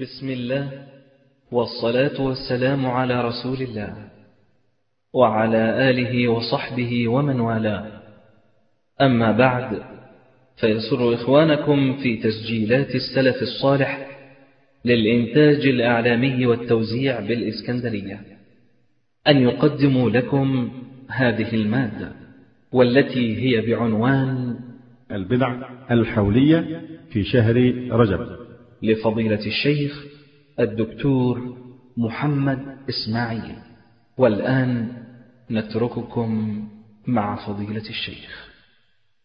بسم الله، والصلاة والسلام على رسول الله وعلى آله وصحبه ومن والاه، أما بعد، فيسر إخوانكم في تسجيلات السلف الصالح للإنتاج الإعلامي والتوزيع بالإسكندرية أن يقدموا لكم هذه المادة، والتي هي بعنوان البدع الحولية في شهر رجب، لفضيلة الشيخ الدكتور محمد إسماعيل. والآن نترككم مع فضيلة الشيخ.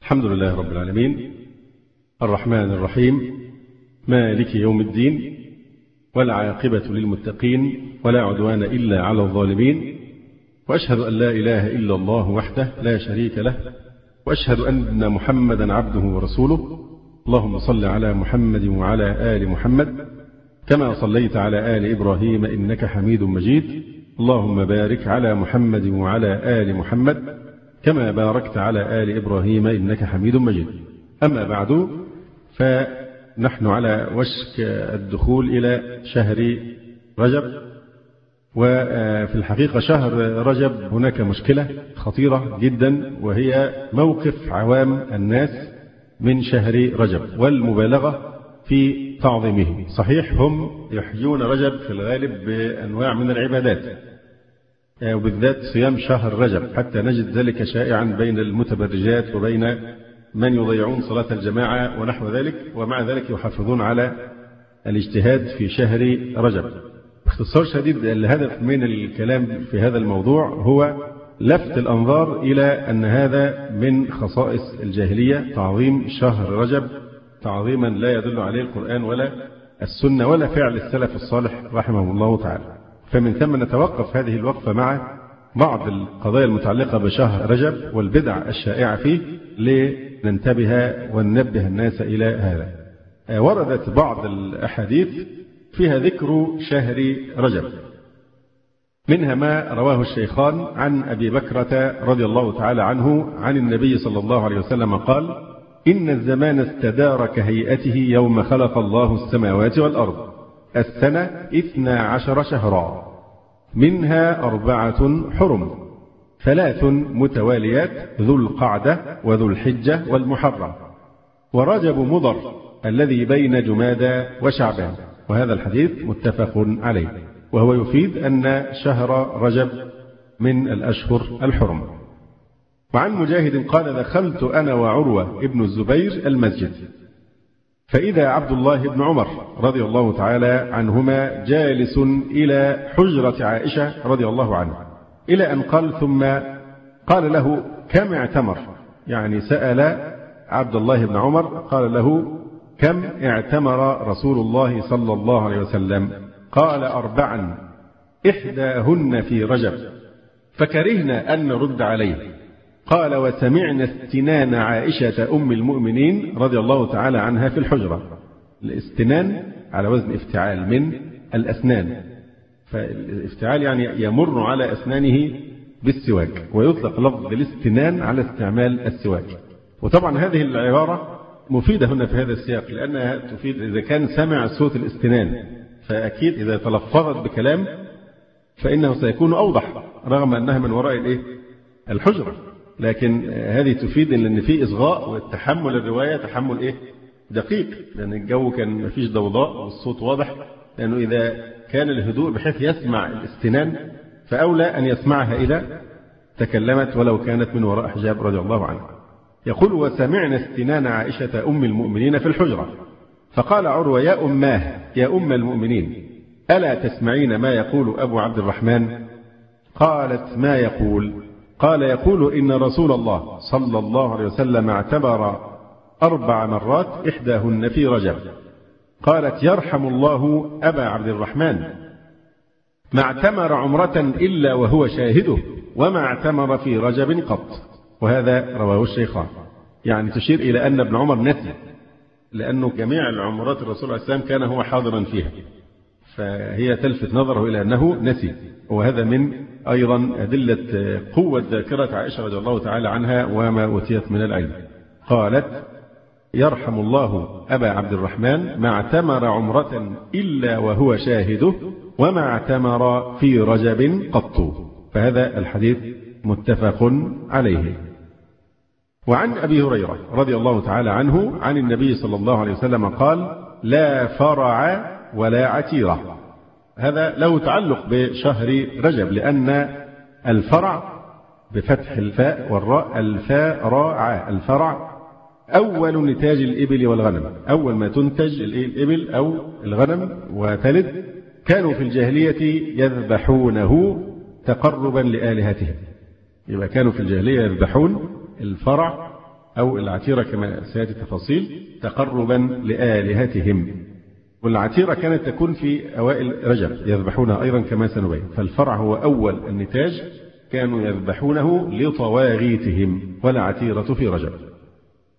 الحمد لله رب العالمين، الرحمن الرحيم، مالك يوم الدين، والعاقبة للمتقين، ولا عدوان إلا على الظالمين، وأشهد أن لا إله إلا الله وحده لا شريك له، وأشهد أن محمدا عبده ورسوله. اللهم صل على محمد وعلى آل محمد كما صليت على آل إبراهيم إنك حميد مجيد، اللهم بارك على محمد وعلى آل محمد كما باركت على آل إبراهيم إنك حميد مجيد. أما بعد، فنحن على وشك الدخول إلى شهر رجب، وفي الحقيقة شهر رجب هناك مشكلة خطيرة جدا، وهي موقف عوام الناس من شهر رجب والمبالغة في تعظيمه. صحيح هم يحيون رجب في الغالب بأنواع من العبادات، وبالذات صيام شهر رجب، حتى نجد ذلك شائعا بين المتبرجات وبين من يضيعون صلاة الجماعة ونحو ذلك، ومع ذلك يحافظون على الاجتهاد في شهر رجب. باختصار شديد، الهدف من الكلام في هذا الموضوع هو لفت الأنظار إلى أن هذا من خصائص الجاهلية، تعظيم شهر رجب تعظيما لا يدل عليه القرآن ولا السنة ولا فعل السلف الصالح رحمه الله تعالى. فمن ثم نتوقف هذه الوقفة مع بعض القضايا المتعلقة بشهر رجب والبدع الشائعة فيه لننتبه وننبه الناس إلى هذا. وردت بعض الأحاديث فيها ذكر شهر رجب، منها ما رواه الشيخان عن أبي بكرة رضي الله تعالى عنه عن النبي صلى الله عليه وسلم قال: إن الزمان استدار كهيئته يوم خلق الله السماوات والأرض، السنة 12 شهرا، منها 4 حرم، 3 متواليات، ذو القعدة وذو الحجة والمحرم، ورجب مضر الذي بين جمادى وشعبان. وهذا الحديث متفق عليه، وهو يفيد أن شهر رجب من الأشهر الحرم. وعن مجاهد قال: دخلت أنا وعروة ابن الزبير المسجد، فإذا عبد الله بن عمر رضي الله تعالى عنهما جالس إلى حجرة عائشة رضي الله عنها، إلى أن قال: ثم قال له: كم اعتمر؟ يعني سأل عبد الله بن عمر قال له: كم اعتمر رسول الله صلى الله عليه وسلم؟ قال: 4، إحداهن في رجب، فكرهنا أن نرد عليه. قال: وسمعنا استنان عائشة أم المؤمنين رضي الله تعالى عنها في الحجرة. الاستنان على وزن افتعال من الأسنان، فالافتعال يعني يمر على أسنانه بالسواك، ويطلق لفظ الاستنان على استعمال السواك. وطبعا هذه العبارة مفيدة هنا في هذا السياق، لأنها تفيد إذا كان سمع صوت الاستنان، فأكيد إذا تلفظت بكلام فإنه سيكون أوضح، رغم أنها من وراء الحجرة، لكن هذه تفيد لأن في إصغاء، والتحمل الرواية تحمل دقيق، لأن الجو كان مفيش ضوضاء والصوت واضح، لأنه إذا كان الهدوء بحيث يسمع الاستنان فأولى أن يسمعها إذا تكلمت ولو كانت من وراء حجاب رضي الله عنه. يقول: وسمعنا استنان عائشة أم المؤمنين في الحجرة، فقال عروة: يا أماه، يا أم المؤمنين، ألا تسمعين ما يقول أبو عبد الرحمن؟ قالت: ما يقول؟ قال: يقول إن رسول الله صلى الله عليه وسلم اعتبر 4 مرات، إحداهن في رجب. قالت: يرحم الله أبا عبد الرحمن، ما اعتمر عمرة إلا وهو شاهده، وما اعتمر في رجب قط. وهذا رواه الشيخان، يعني تشير إلى أن ابن عمر نسي، لأنه جميع العمرات الرسول عليه السلام كان هو حاضرا فيها، فهي تلفت نظره إلى أنه نسي. وهذا من أيضا أدلة قوة ذاكرة عائشة رضي الله تعالى عنها وما أوتيت من العلم. قالت: يرحم الله أبا عبد الرحمن ما اعتمر عمرة إلا وهو شاهده وما اعتمر في رجب قط. فهذا الحديث متفق عليه. وعن أبي هريرة رضي الله تعالى عنه عن النبي صلى الله عليه وسلم قال: لا فرع ولا عتيرة. هذا له تعلق بشهر رجب، لأن الفرع بفتح الفاء والراء الفاء راعة، الفرع أول نتاج الإبل والغنم، أول ما تنتج الإبل أو الغنم وتلد، كانوا في الجاهلية يذبحونه تقربا لآلهتهم. يبقى كانوا في الجاهلية يذبحون الفرع أو العتيرة كما سيأتي التفاصيل تقربا لآلهتهم، والعتيرة كانت تكون في أوائل رجب يذبحونها أيضا كما سنبين. فالفرع هو أول النتاج، كانوا يذبحونه لطواغيتهم، والعتيرة في رجب.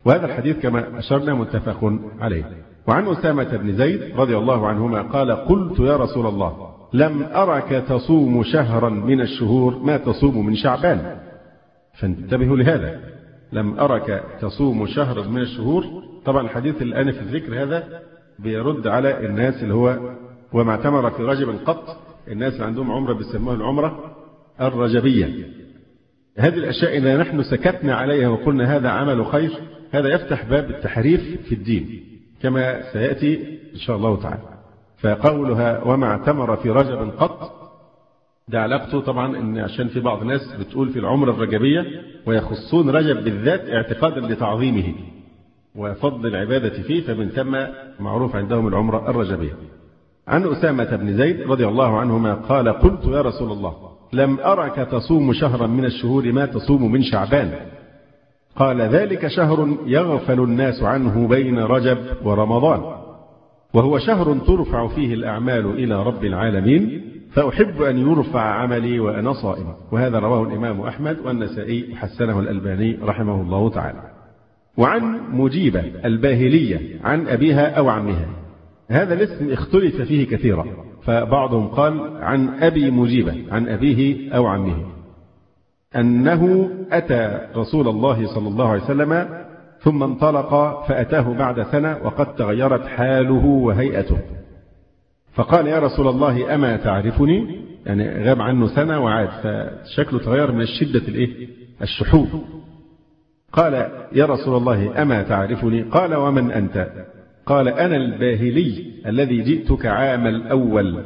وهذا الحديث كما أشرنا متفق عليه. وعن أسامة بن زيد رضي الله عنهما قال: قلت يا رسول الله، لم أرك تصوم شهرا من الشهور ما تصوم من شعبان. فانتبهوا لهذا، لم أرك تصوم شهرا من الشهور. طبعا الحديث الآن في الذكر هذا بيرد على الناس اللي هو وما اعتمر في رجب قط، الناس اللي عندهم عمرة بيسموها العمرة الرجبية. هذه الأشياء إذا نحن سكتنا عليها وقلنا هذا عمل خير، هذا يفتح باب التحريف في الدين كما سيأتي إن شاء الله تعالى. فقولها وما اعتمر في رجب قط ده علاقته طبعا إن عشان في بعض الناس بتقول في العمرة الرجبية ويخصون رجب بالذات اعتقادا لتعظيمه وفضل العبادة فيه، فمن ثم معروف عندهم العمرة الرجبية. عن أسامة بن زيد رضي الله عنهما قال: قلت يا رسول الله، لم أرك تصوم شهرا من الشهور ما تصوم من شعبان. قال: ذلك شهر يغفل الناس عنه بين رجب ورمضان، وهو شهر ترفع فيه الأعمال إلى رب العالمين، فأحب أن يرفع عملي وأنا صائم. وهذا رواه الإمام أحمد والنسائي وحسنه الألباني رحمه الله تعالى. وعن مجيبة الباهلية عن أبيها أو عمها. هذا الاسم اختلف فيه كثيرا، فبعضهم قال عن أبي مجيبة عن أبيه أو عمه أنه أتى رسول الله صلى الله عليه وسلم ثم انطلق فأتاه بعد سنة وقد تغيرت حاله وهيئته، فقال: يا رسول الله، أما تعرفني؟ يعني غاب عنه سنة وعاد فشكله تغير من شدة الشحوب. قال: يا رسول الله، أما تعرفني؟ قال: ومن أنت؟ قال: أنا الباهلي الذي جئتك عام الأول.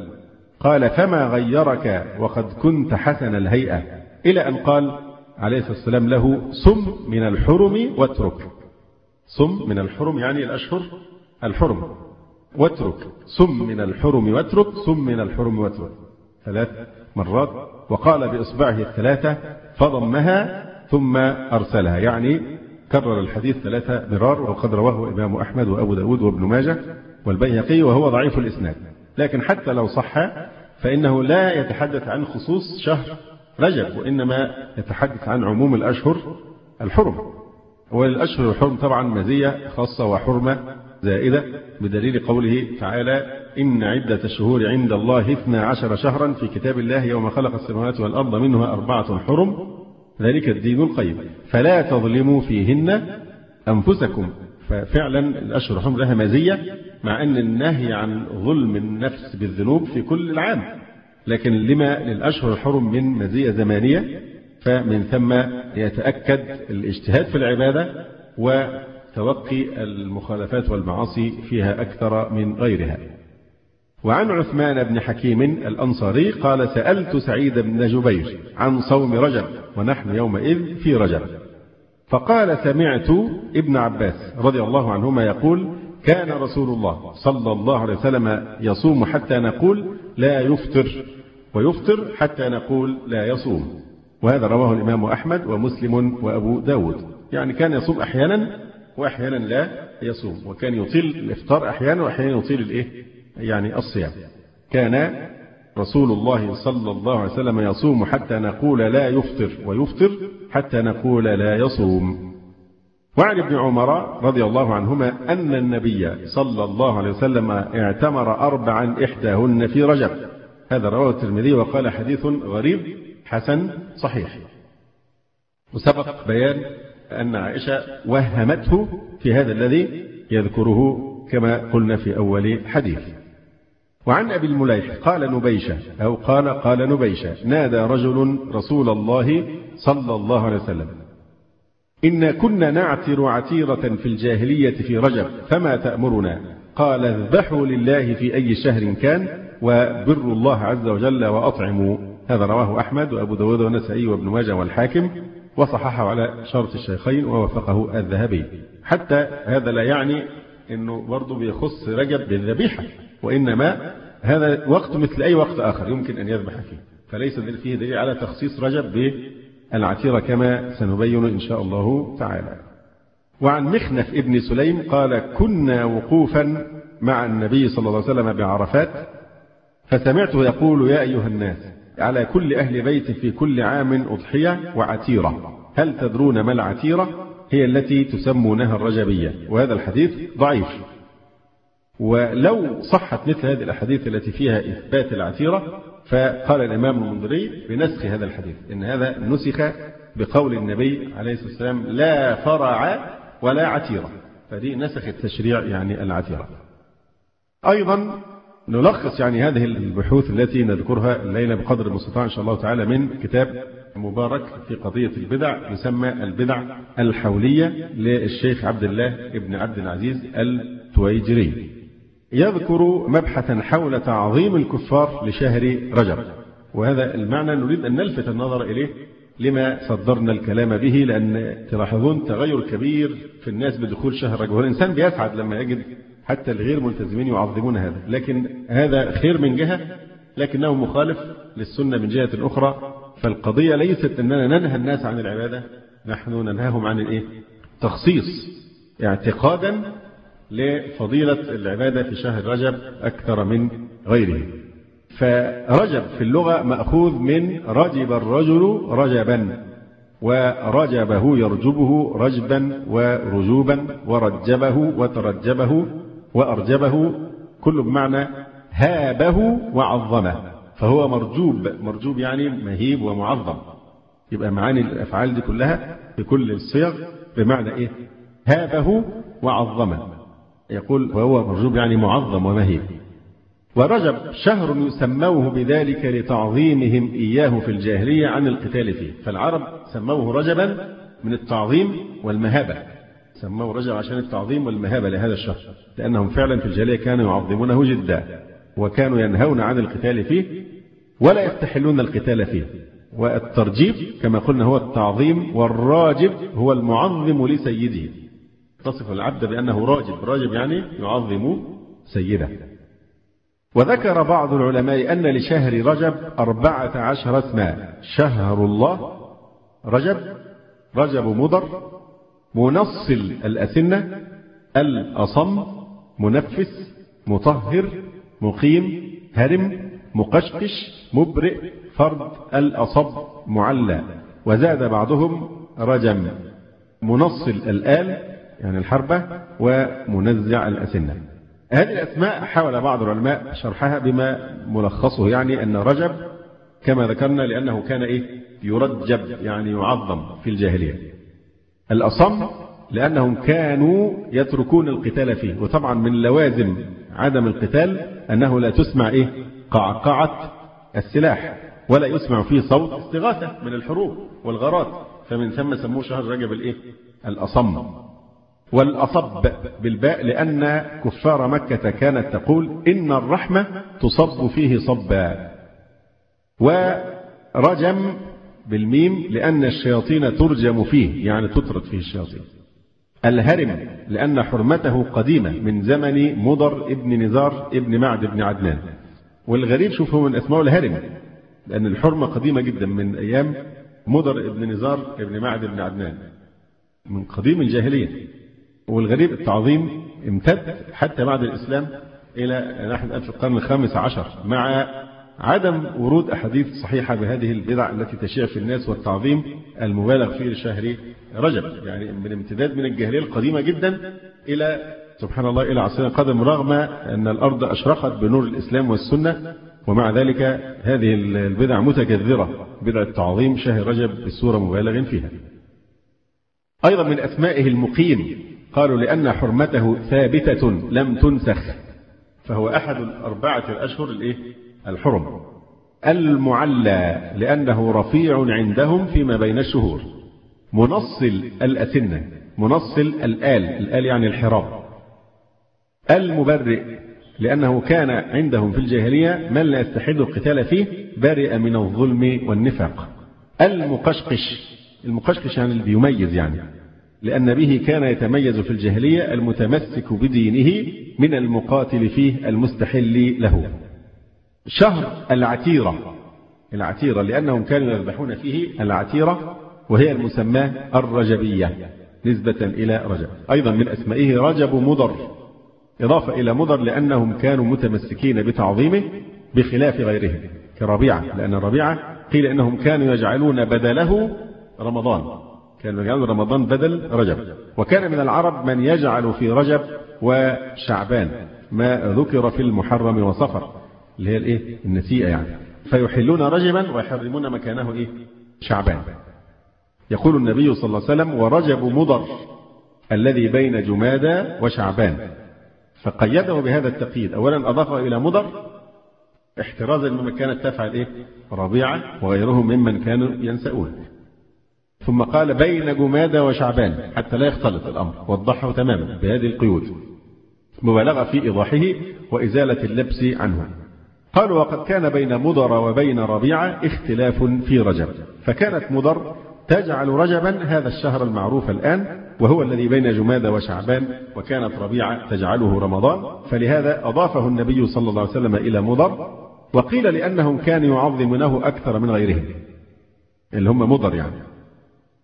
قال: فما غيرك وقد كنت حسن الهيئة؟ إلى أن قال عليه الصلاة والسلام له: صم من الحرم واترك. صم من الحرم يعني الأشهر الحرم، واترك. صم من الحرم واترك، صم من الحرم واترك، 3 مرات. وقال بإصبعه الثلاثة فضمها ثم أرسلها، يعني كرر الحديث 3 مرار. وقد رواه إمام أحمد وأبو داود وابن ماجه والبيهقي، وهو ضعيف الإسناد، لكن حتى لو صح فإنه لا يتحدث عن خصوص شهر رجب، وإنما يتحدث عن عموم الأشهر الحرم. والأشهر الحرم طبعا مزية خاصة وحرمة زائدة بدليل قوله تعالى: إن عدة الشهور عند الله 12 شهرا في كتاب الله يوم خلق السماوات والأرض منها 4 حرم ذلك الدين القيم فلا تظلموا فيهن أنفسكم. ففعلا الأشهر الحرم لها مزية، مع أن النهي عن ظلم النفس بالذنوب في كل العام، لكن لما للأشهر الحرم من مزية زمانية، فمن ثم يتأكد الاجتهاد في العبادة وتوقي المخالفات والمعاصي فيها أكثر من غيرها. وعن عثمان بن حكيم الانصاري قال: سألت سعيد بن جبير عن صوم رجب ونحن يومئذ في رجب، فقال: سمعت ابن عباس رضي الله عنهما يقول: كان رسول الله صلى الله عليه وسلم يصوم حتى نقول لا يفطر، ويفطر حتى نقول لا يصوم. وهذا رواه الإمام أحمد ومسلم وأبو داود. يعني كان يصوم أحيانا وأحيانا لا يصوم، وكان يطيل الإفطار أحيانا وأحيانا يطيل يعني الصيام. كان رسول الله صلى الله عليه وسلم يصوم حتى نقول لا يفطر، ويفطر حتى نقول لا يصوم. وعن ابن عمر رضي الله عنهما أن النبي صلى الله عليه وسلم اعتمر 4 إحداهن في رجب. هذا رواه الترمذي وقال: حديث غريب حسن صحيح. وسبق بيان أن عائشة وهمته في هذا الذي يذكره كما قلنا في أول حديث. وعن أبي المليح قال نبيشة أو قال نبيشة نادى رجل رسول الله صلى الله عليه وسلم إن كنا نعتر عتيرة في الجاهلية في رجب فما تأمرنا؟ قال اذبحوا لله في أي شهر كان وبروا الله عز وجل وأطعموا. هذا رواه أحمد وأبو داود والنسائي وابن ماجه والحاكم وصححه على شرط الشيخين ووافقه الذهبي. حتى هذا لا يعني أنه برضو بيخص رجب بالذبيحة، وإنما هذا وقت مثل أي وقت آخر يمكن أن يذبح فيه، فليس فيه دليل على تخصيص رجب بالعتيرة كما سنبين إن شاء الله تعالى. وعن مخنف ابن سليم قال كنا وقوفا مع النبي صلى الله عليه وسلم بعرفات فسمعته يقول يا أيها الناس على كل أهل بيت في كل عام أضحية وعتيرة، هل تدرون ما العتيرة؟ هي التي تسمونها الرجبية. وهذا الحديث ضعيف، ولو صحت مثل هذه الأحاديث التي فيها إثبات العتيرة فقال الإمام المنذري بنسخ هذا الحديث، إن هذا نسخ بقول النبي عليه الصلاة والسلام لا فرع ولا عتيرة، فدي نسخ التشريع يعني العتيرة. أيضا نلخص يعني هذه البحوث التي نذكرها الليلة بقدر المستطاع إن شاء الله تعالى من كتاب مبارك في قضية البدع يسمى البدع الحولية للشيخ عبد الله ابن عبد العزيز التويجري، يذكر مبحثا حول تعظيم الكفار لشهر رجب. وهذا المعنى نريد أن نلفت النظر إليه لما صدرنا الكلام به، لأن تلاحظون تغير كبير في الناس بدخول شهر رجب، والإنسان بيسعد لما يجد حتى الغير ملتزمين يعظمون هذا، لكن هذا خير من جهة لكنه مخالف للسنة من جهة أخرى. فالقضية ليست أننا ننهى الناس عن العبادة، نحن ننهاهم عن تخصيص اعتقادا لفضيلة العبادة في شهر رجب أكثر من غيره. فرجب في اللغة مأخوذ من رجب الرجل رجبا، ورجبه يرجبه رجبا ورجوبا، ورجبه وترجبه وأرجبه، كل بمعنى هابه وعظمه، فهو مرجوب يعني مهيب ومعظم. يبقى معاني الأفعال دي كلها بكل الصيغ بمعنى هابه وعظمه. يقول وهو مرجوب يعني معظم ومهيب. ورجب شهر يسموه بذلك لتعظيمهم إياه في الجاهلية عن القتال فيه، فالعرب سموه رجبا من التعظيم والمهابة، سموه رجب عشان التعظيم والمهابة لهذا الشهر، لأنهم فعلا في الجاهلية كانوا يعظمونه جدا وكانوا ينهون عن القتال فيه ولا يستحلون القتال فيه. والترجيب كما قلنا هو التعظيم، والراجب هو المعظم لسيده، تصف العبد بأنه راجب يعني يعظم سيده. وذكر بعض العلماء أن لشهر رجب 14 اسما: شهر الله، رجب، رجب مضر، منصل الأسنة، الأصم، منفس، مطهر، مقيم، هرم، مقشقش، مبرئ، فرد، الأصب، معلى. وزاد بعضهم رجم، منصل الآل يعني الحربة، ومنزع الأسنة. هذه الأسماء حاول بعض العلماء شرحها بما ملخصه يعني أن رجب كما ذكرنا لأنه كان يرجب يعني يعظم في الجاهلية. الأصم لأنهم كانوا يتركون القتال فيه، وطبعا من لوازم عدم القتال أنه لا تسمع قعقعة السلاح، ولا يسمع فيه صوت استغاثة من الحروب والغارات، فمن ثم سموه شهر رجب الأصم. والأصب بالباء لأن كفار مكة كانت تقول إن الرحمة تصب فيه صبا. ورجم بالميم لأن الشياطين ترجم فيه يعني تطرد فيه الشياطين. الهرم لأن حرمته قديمة من زمن مضر ابن نزار ابن معد ابن عدنان. والغريب شوفه من أسماء الهرم لأن الحرمة قديمة جدا من أيام مضر ابن نزار ابن معد ابن عدنان من قديم الجاهلية. والغريب التعظيم امتد حتى بعد الإسلام إلى نحن الآن في القرن 15 مع عدم ورود أحاديث صحيحة بهذه البدع التي تشيع في الناس والتعظيم المبالغ فيه لشهر رجب، يعني من امتداد من الجاهلية القديمة جدا إلى سبحان الله إلى عصرنا القادم، رغم أن الأرض أشرقت بنور الإسلام والسنة، ومع ذلك هذه البدع متكذرة، بدع التعظيم شهر رجب بالصورة مبالغ فيها. أيضا من أسمائه المقيم، قالوا لأن حرمته ثابتة لم تنسخ، فهو أحد الأربعة الأشهر الحرم. المعلى لأنه رفيع عندهم فيما بين الشهور. منصل الأسنة، منصل الآل يعني الحراب. المبرئ لأنه كان عندهم في الجاهلية من لا يستحل القتال فيه برئ من الظلم والنفاق. المقشقش يعني اللي بيميز، يعني لأن به كان يتميز في الجاهلية المتمسك بدينه من المقاتل فيه المستحل له. شهر العتيرة، لأنهم كانوا يذبحون فيه العتيرة وهي المسماة الرجبية نسبة إلى رجب. أيضا من أسمائه رجب مضر، إضافة إلى مضر لأنهم كانوا متمسكين بتعظيمه بخلاف غيرهم كربيعة، لأن ربيعة قيل أنهم كانوا يجعلون بدله رمضان، كانوا يجعلون رمضان بدل رجب. وكان من العرب من يجعل في رجب وشعبان ما ذكر في المحرم وصفر اللي هي النسيئة يعني، فيحلون رجبا ويحرمون مكانه شعبان. يقول النبي صلى الله عليه وسلم: ورجب مضر الذي بين جمادى وشعبان. فقيده بهذا التقييد، أولا أضافه إلى مضر احترازا مما كانت تفعل ربيعة وغيرهم ممن كانوا ينسؤون، ثم قال بين جمادى وشعبان حتى لا يختلط الأمر، وضحه تماما بهذه القيود مبالغة في إيضاحه وإزالة اللبس عنه. قالوا: وقد كان بين مضر وبين ربيعة اختلاف في رجب، فكانت مضر تجعل رجبا هذا الشهر المعروف الآن وهو الذي بين جمادى وشعبان، وكانت ربيعة تجعله رمضان، فلهذا أضافه النبي صلى الله عليه وسلم إلى مضر. وقيل لأنهم كانوا يعظمونه أكثر من غيرهم اللي هم مضر يعني.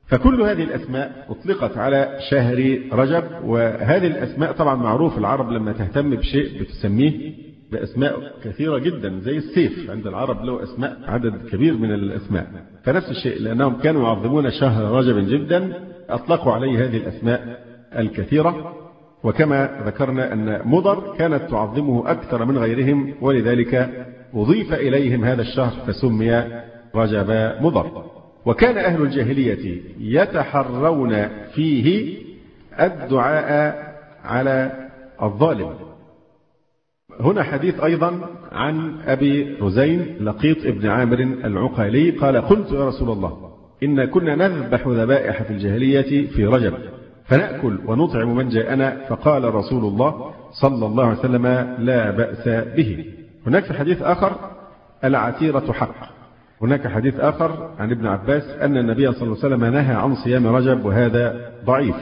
فكل هذه الأسماء أطلقت على شهر رجب، وهذه الأسماء طبعا معروف العرب لما تهتم بشيء بتسميه بأسماء كثيرة جدا، زي السيف عند العرب له أسماء عدد كبير من الأسماء، فنفس الشيء لأنهم كانوا يعظمون شهر رجب جدا أطلقوا عليه هذه الأسماء الكثيرة. وكما ذكرنا أن مضر كانت تعظمه أكثر من غيرهم، ولذلك أضيف إليهم هذا الشهر فسمي رجب مضر. وكان أهل الجاهلية يتحرون فيه الدعاء على الظالم. هنا حديث أيضا عن أبي رزين لقيط ابن عامر العقالي قال: قلت يا رسول الله، إن كنا نذبح ذبائح في الجاهلية في رجب فنأكل ونطعم من جاءنا، فقال رسول الله صلى الله عليه وسلم: لا بأس به. هناك في حديث آخر العتيرة حق. هناك حديث آخر عن ابن عباس أن النبي صلى الله عليه وسلم نهى عن صيام رجب، وهذا ضعيف.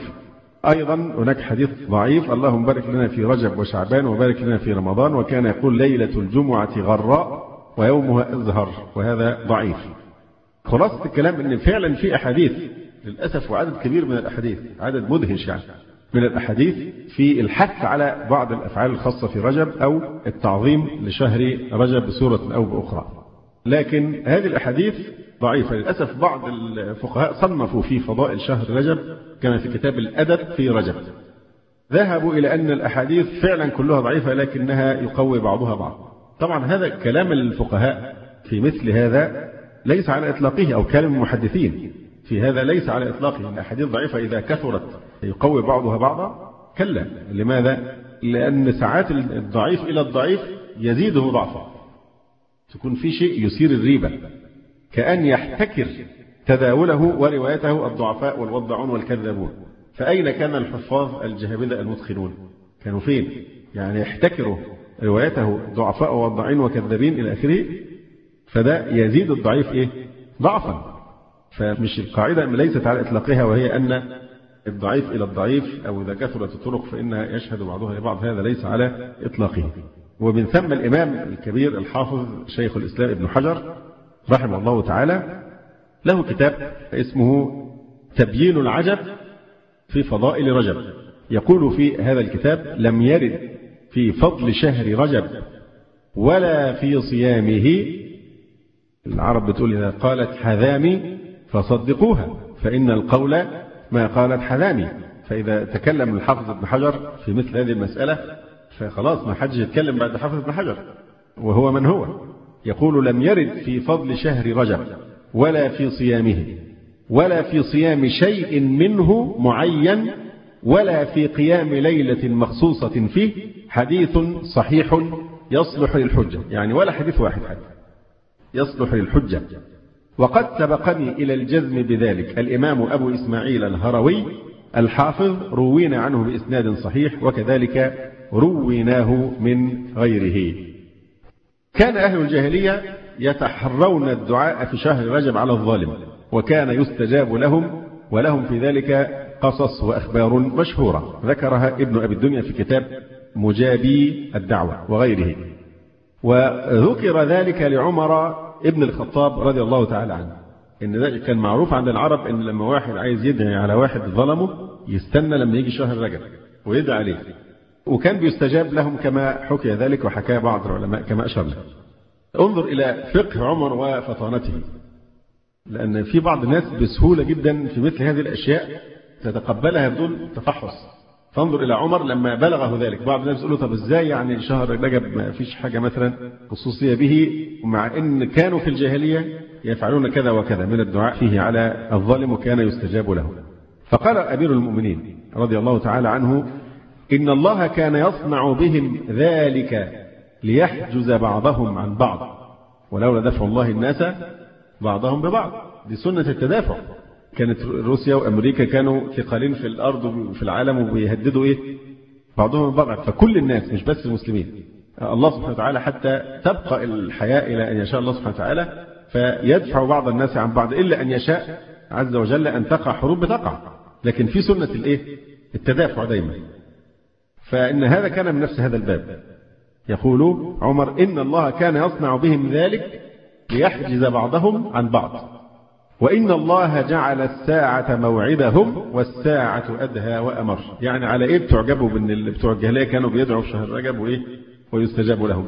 أيضا هناك حديث ضعيف: اللهم بارك لنا في رجب وشعبان وبارك لنا في رمضان، وكان يقول ليلة الجمعة غراء ويومها أزهر، وهذا ضعيف. خلاصة الكلام أن فعلا في أحاديث للأسف، وعدد كبير من الأحاديث، عدد مدهش يعني من الأحاديث في الحث على بعض الأفعال الخاصة في رجب أو التعظيم لشهر رجب بصورة أو بأخرى، لكن هذه الأحاديث ضعيفة للأسف. بعض الفقهاء صنفوا في فضائل شهر رجب كما في كتاب الأدب في رجب، ذهبوا إلى أن الأحاديث فعلا كلها ضعيفة لكنها يقوي بعضها بعض. طبعا هذا كلام الفقهاء في مثل هذا ليس على إطلاقه، أو كلام المحدثين في هذا ليس على إطلاقه. الأحاديث ضعيفة إذا كثرت يقوي بعضها بعضا، كلا. لماذا؟ لأن ساعات الضعيف إلى الضعيف يزيده ضعفا، تكون في شيء يثير الريبة، كأن يحتكر تداوله وروايته الضعفاء والوضعون والكذابون. فأين كان الحفاظ الجهابذة المتخنون؟ كانوا فين؟ يعني يحتكروا روايته ضعفاء ووضعين وكذابين إلى آخره، فده يزيد الضعيف ضعفا. فمش القاعدة ليست على إطلاقها، وهي أن الضعيف إلى الضعيف أو إذا كثرت الطرق فإنها يشهد بعضها لبعض، هذا ليس على إطلاقه. ومن ثم الإمام الكبير الحافظ شيخ الإسلام ابن حجر رحمه الله تعالى له كتاب اسمه تبيين العجب في فضائل رجب، يقول في هذا الكتاب: لم يرد في فضل شهر رجب ولا في صيامه، العرب بتقول إذا قالت حذامي فصدقوها فإن القول ما قالت حذامي. فإذا تكلم الحافظ ابن حجر في مثل هذه المسألة فخلاص ما حدش يتكلم بعد حافظ ابن حجر، وهو من هو. يقول: لم يرد في فضل شهر رجب ولا في صيامه ولا في صيام شيء منه معين ولا في قيام ليلة مخصوصة فيه، حديث صحيح يصلح للحجة، يعني ولا حديث واحد حتى يصلح للحجة. وقد سبقني إلى الجزم بذلك الإمام أبو إسماعيل الهروي الحافظ، روينا عنه بإسناد صحيح وكذلك رويناه من غيره. كان أهل الجاهلية يتحرون الدعاء في شهر رجب على الظالم، وكان يستجاب لهم، ولهم في ذلك قصص وأخبار مشهورة ذكرها ابن أبي الدنيا في كتاب مجابي الدعوة وغيره. وذكر ذلك لعمر ابن الخطاب رضي الله تعالى عنه، إن ذلك كان معروف عند العرب إن لما واحد عايز يدعي على واحد ظلمه يستنى لما يجي شهر رجب ويدعي عليه، وكان بيستجاب لهم كما حكي ذلك وحكاه بعض العلماء كما أشار له. انظر إلى فقه عمر وفطانته، لأن في بعض الناس بسهولة جدا في مثل هذه الأشياء تتقبلها بدون تفحص. فانظر إلى عمر لما بلغه ذلك، بعض الناس يقولوا طب إزاي يعني شهر رجب ما فيش حاجة مثلا خصوصية به، ومع إن كانوا في الجاهلية يفعلون كذا وكذا من الدعاء فيه على الظالم وكان يستجاب له. فقال أمير المؤمنين رضي الله تعالى عنه: إن الله كان يصنع بهم ذلك ليحجز بعضهم عن بعض، ولولا دفع الله الناس بعضهم ببعض. دي سنة التدافع، كانت روسيا وأمريكا كانوا ثقالين في الأرض وفي العالم وبيهددوا بعضهم ببعض، فكل الناس مش بس المسلمين. الله سبحانه وتعالى حتى تبقى الحياة إلى أن يشاء الله سبحانه وتعالى، فيدفع بعض الناس عن بعض إلا أن يشاء عز وجل أن تقع حروب بتقع، لكن في سنة التدافع دايما. فإن هذا كان من نفس هذا الباب. يقول عمر: إن الله كان يصنع بهم ذلك ليحجز بعضهم عن بعض، وإن الله جعل الساعة موعدهم والساعة أدهى وأمر. يعني على بتعجبوا بأن بتوع الجاهلية كانوا بيدعوا في شهر رجب ويستجاب لهم،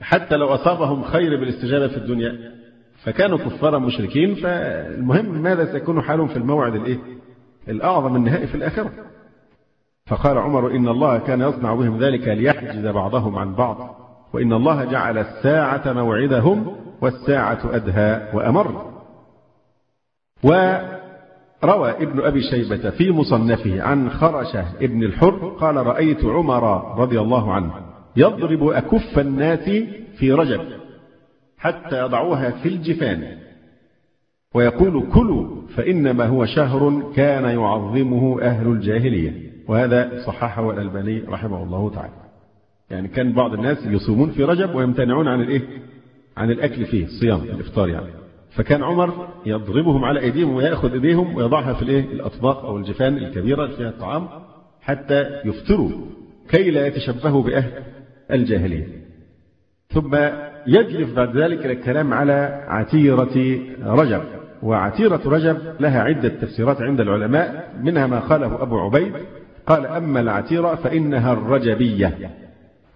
حتى لو أصابهم خير بالاستجابة في الدنيا، فكانوا كفارا مشركين، فالمهم ماذا سيكون حالهم في الموعد الأعظم النهائي في الآخرة. فقال عمر: إن الله كان يصنع بهم ذلك ليحجز بعضهم عن بعض، وإن الله جعل الساعة موعدهم والساعة أدهى وأمر. وروى ابن أبي شيبة في مصنفه عن خرشة ابن الحر قال: رأيت عمر رضي الله عنه يضرب أكف الناس في رجب حتى يضعوها في الجفان، ويقول: كلوا فإنما هو شهر كان يعظمه أهل الجاهلية. وهذا صححه الألباني رحمه الله تعالى. يعني كان بعض الناس يصومون في رجب ويمتنعون عن عن الأكل فيه، الصيام الإفطار يعني، فكان عمر يضربهم على أيديهم ويأخذ أيديهم ويضعها في الأطباق أو الجفان الكبيرة فيها الطعام حتى يفطروا كي لا يتشبهوا بأهل الجاهلية. ثم يجلف بعد ذلك الكلام على عتيرة رجب. وعتيرة رجب لها عدة تفسيرات عند العلماء، منها ما قاله أبو عبيد قال: أما العتيرة فإنها الرجبية،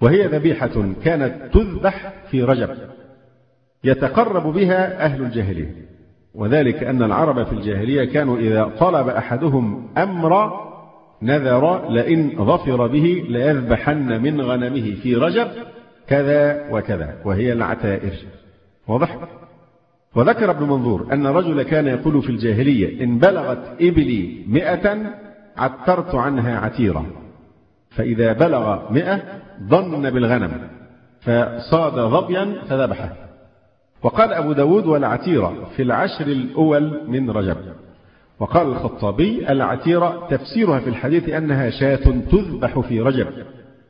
وهي ذبيحة كانت تذبح في رجب يتقرب بها أهل الجاهلية، وذلك أن العرب في الجاهلية كانوا إذا طلب أحدهم أمر نذر لئن ظفر به ليذبحن من غنمه في رجب كذا وكذا، وهي العتائر. واضح؟ وذكر ابن منظور أن رجل كان يقول في الجاهلية: إن بلغت إبلي 100 عترت عنها عتيرة، فإذا بلغ 100 ضن بالغنم فصاد ظبيا فذبحه. وقال أبو داود: والعتيرة في العشر الأول من رجب. وقال الخطابي: العتيرة تفسيرها في الحديث أنها شاة تذبح في رجب،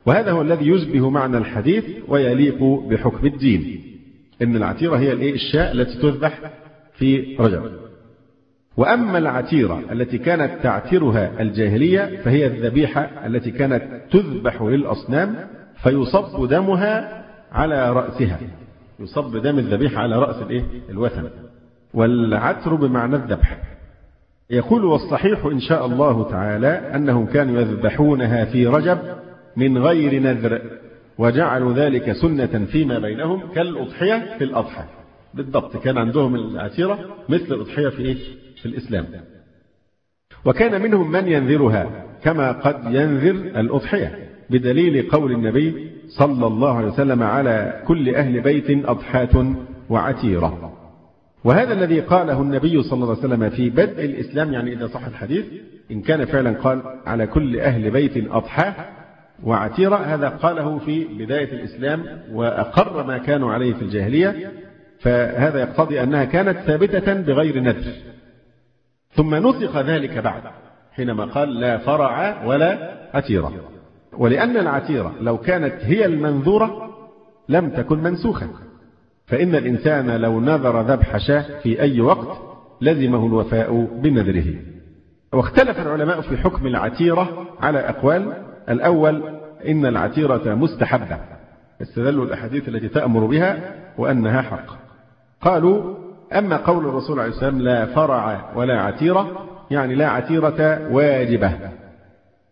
وهذا هو الذي يشبه معنى الحديث ويليق بحكم الدين، إن العتيرة هي الشاة التي تذبح في رجب. وأما العتيرة التي كانت تعترها الجاهلية فهي الذبيحة التي كانت تذبح للأصنام فيصب دمها على رأسها، يصب دم الذبيحة على رأس الوثن. والعتر بمعنى الذبح. يقول: والصحيح إن شاء الله تعالى أنهم كانوا يذبحونها في رجب من غير نذر، وجعلوا ذلك سنة فيما بينهم كالأضحية في الأضحى. بالضبط كان عندهم العتيرة مثل الأضحية في الإسلام. وكان منهم من ينذرها كما قد ينذر الأضحية، بدليل قول النبي صلى الله عليه وسلم: على كل أهل بيت أضحاة وعتيرة. وهذا الذي قاله النبي صلى الله عليه وسلم في بدء الإسلام، يعني إذا صح الحديث إن كان فعلا قال على كل أهل بيت أضحى وعتيرة، هذا قاله في بداية الإسلام وأقر ما كانوا عليه في الجاهلية، فهذا يقتضي أنها كانت ثابتة بغير نذر. ثم نسخ ذلك بعد حينما قال لا فرع ولا عتيرة، ولأن العتيرة لو كانت هي المنذورة لم تكن منسوخا، فإن الإنسان لو نذر ذبح شاة في أي وقت لزمه الوفاء بنذره. واختلف العلماء في حكم العتيرة على أقوال. الأول إن العتيرة مستحبة، استدلوا الأحاديث التي تأمر بها وأنها حق. قالوا أما قول الرسول عليه السلام لا فرع ولا عتيرة يعني لا عتيرة واجبة،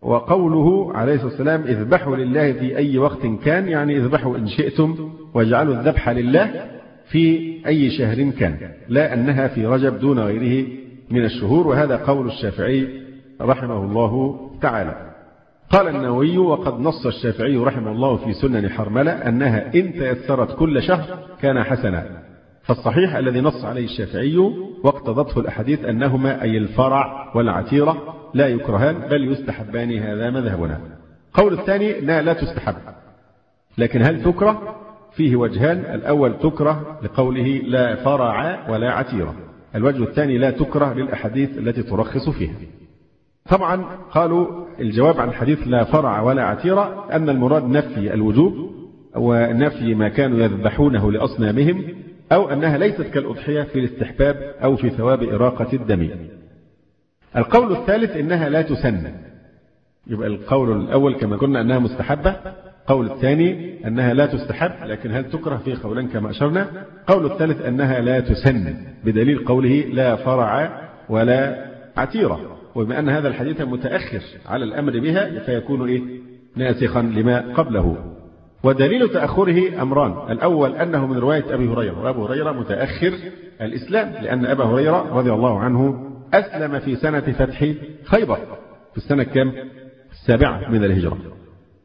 وقوله عليه الصلاة والسلام اذبحوا لله في أي وقت كان يعني اذبحوا إن شئتم واجعلوا الذبح لله في أي شهر كان، لا أنها في رجب دون غيره من الشهور، وهذا قول الشافعي رحمه الله تعالى. قال النووي وقد نص الشافعي رحمه الله في سنن حرملة أنها إن تيسرت كل شهر كان حسنا، فالصحيح الذي نص عليه الشافعي واقتضته الأحاديث أنهما أي الفرع والعتيرة لا يكرهان بل يستحبان، هذا مذهبنا. قول الثاني لا تستحب، لكن هل تكره؟ فيه وجهان، الأول تكره لقوله لا فرع ولا عتيرة، الوجه الثاني لا تكره للأحاديث التي ترخص فيها. طبعا قالوا الجواب عن حديث لا فرع ولا عتيرة أن المراد نفي الوجوب ونفي ما كانوا يذبحونه لأصنامهم، أو أنها ليست كالأضحية في الاستحباب أو في ثواب إراقة الدم. القول الثالث إنها لا تسن، يبقى القول الأول كما قلنا أنها مستحبة، قول الثاني أنها لا تستحب، لكن هل تكره في قولان كما أشرنا، قول الثالث أنها لا تسن بدليل قوله لا فرع ولا عتيرة، وبما أن هذا الحديث متأخر على الأمر بها فيكون ناسخا لما قبله. ودليل تأخره أمران، الأول أنه من رواية أبي هريرة، وأبو هريرة متأخر الإسلام، لأن أبا هريرة رضي الله عنه أسلم في سنة فتح خيبر في السنة كم؟ 7 من الهجرة.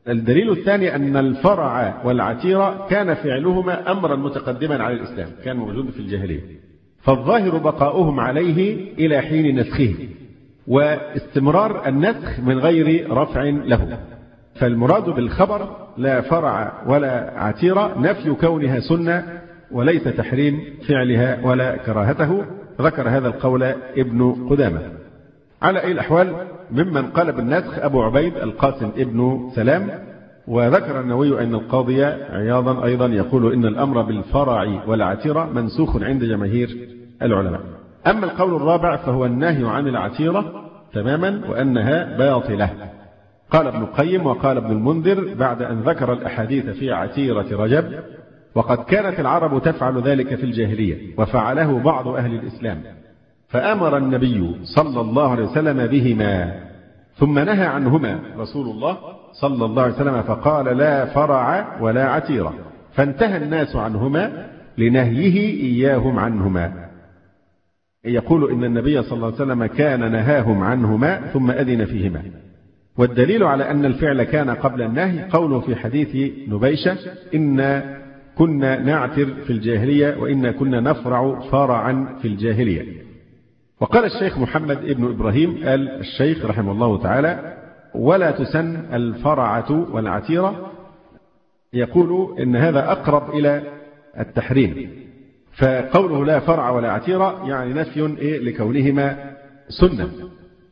الدليل الثاني أن الفرع والعتيرة كان فعلهما أمرا متقدما على الإسلام، كان موجود في الجاهلية، فالظاهر بقاؤهم عليه إلى حين نسخه واستمرار النسخ من غير رفع له، فالمراد بالخبر لا فرع ولا عتيرة نفي كونها سنة وليس تحريم فعلها ولا كراهته. ذكر هذا القول ابن قدامة. على أي الأحوال ممن قلب النسخ أبو عبيد القاسم ابن سلام. وذكر النووي أن القاضي عياضا أيضا يقول إن الأمر بالفرع والعتيرة منسوخ عند جماهير العلماء. أما القول الرابع فهو النهي عن العتيرة تماما وأنها باطلة. قال ابن القيم وقال ابن المنذر بعد أن ذكر الأحاديث في عتيرة رجب: وقد كانت العرب تفعل ذلك في الجاهلية وفعله بعض أهل الإسلام، فأمر النبي صلى الله عليه وسلم بهما ثم نهى عنهما رسول الله صلى الله عليه وسلم فقال لا فرع ولا عتيرة، فانتهى الناس عنهما لنهيه إياهم عنهما. يقول إن النبي صلى الله عليه وسلم كان نهاهم عنهما ثم أذن فيهما. والدليل على أن الفعل كان قبل النهي قوله في حديث نبيشة: إن كنا نعتر في الجاهلية وإن كنا نفرع فرعا في الجاهلية. وقال الشيخ محمد ابن إبراهيم آل الشيخ رحمه الله تعالى: ولا تسن الفرعة والعتيرة. يقول إن هذا أقرب إلى التحريم، فقوله لا فرع ولا عتيرة يعني نفي لكونهما سنة،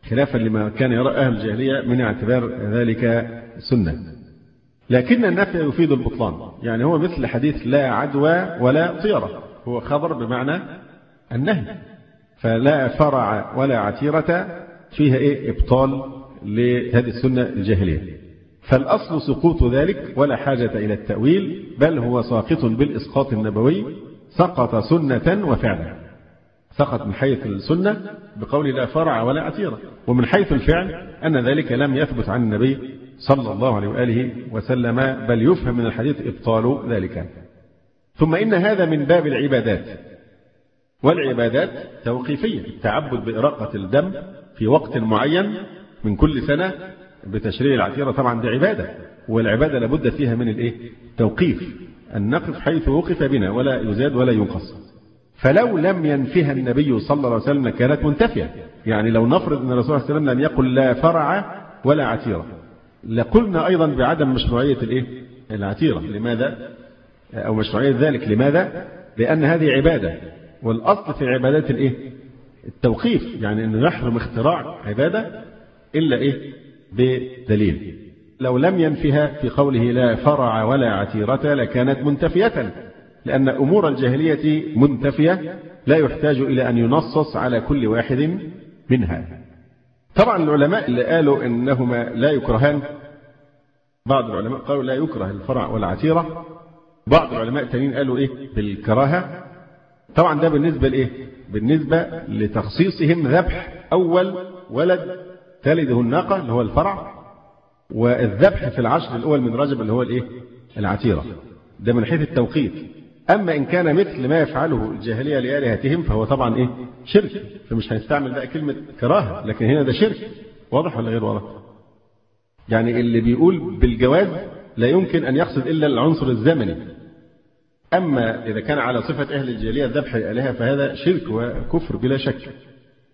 خلافا لما كان يرى أهل الجاهلية من اعتبار ذلك سنة. لكن النفي يفيد البطلان، يعني هو مثل حديث لا عدوى ولا طيرة، هو خبر بمعنى النهي، فلا فرع ولا عتيرة فيها إبطال لهذه السنة الجاهلية، فالأصل سقوط ذلك ولا حاجة إلى التأويل، بل هو ساقط بالإسقاط النبوي، سقط سنة وفعلا، سقط من حيث السنة بقول لا فرع ولا عتيرة، ومن حيث الفعل أن ذلك لم يثبت عن النبي صلى الله عليه وآله وسلم، بل يفهم من الحديث إبطال ذلك. ثم إن هذا من باب العبادات، والعبادات توقيفية، التعبد بإراقة الدم في وقت معين من كل سنة بتشريع العتيرة، طبعا دي عبادة، والعبادة لابد فيها من التوقيف، أن نقف حيث وقف بنا ولا يزاد ولا ينقص. فلو لم ينفها النبي صلى الله عليه وسلم كانت منتفية. يعني لو نفرض أن الرسول صلى الله عليه وسلم لم يقل لا فرع ولا عتيرة لقلنا أيضا بعدم مشروعية العتيرة. لماذا؟ أو مشروعية ذلك. لماذا؟ لأن هذه عبادة، والأصل في عبادات التوقيف، يعني أن نحرم اختراع عبادة إلا بدليل. لو لم ينفها في قوله لا فرع ولا عتيرة لكانت منتفية، لأن أمور الجاهلية منتفية لا يحتاج إلى أن ينصص على كل واحد منها. طبعا العلماء اللي قالوا إنهما لا يكرهان، بعض العلماء قالوا لا يكره الفرع والعتيرة، بعض العلماء التانيين قالوا بالكراهة. طبعا ده بالنسبة بالنسبة لتخصيصهم ذبح أول ولد تلده الناقة اللي هو الفرع، والذبح في العشر الأول من رجب اللي هو العتيرة، ده من حيث التوقيت. أما إن كان مثل ما يفعله الجاهلية لآلهتهم فهو طبعا شرك، فمش هنستعمل بقى كلمة كراهة، لكن هنا ده شرك. واضح ولا غير واضح؟ يعني اللي بيقول بالجواز لا يمكن أن يقصد إلا العنصر الزمني، أما إذا كان على صفة أهل الجاهلية ذبح الآلهة فهذا شرك وكفر بلا شك.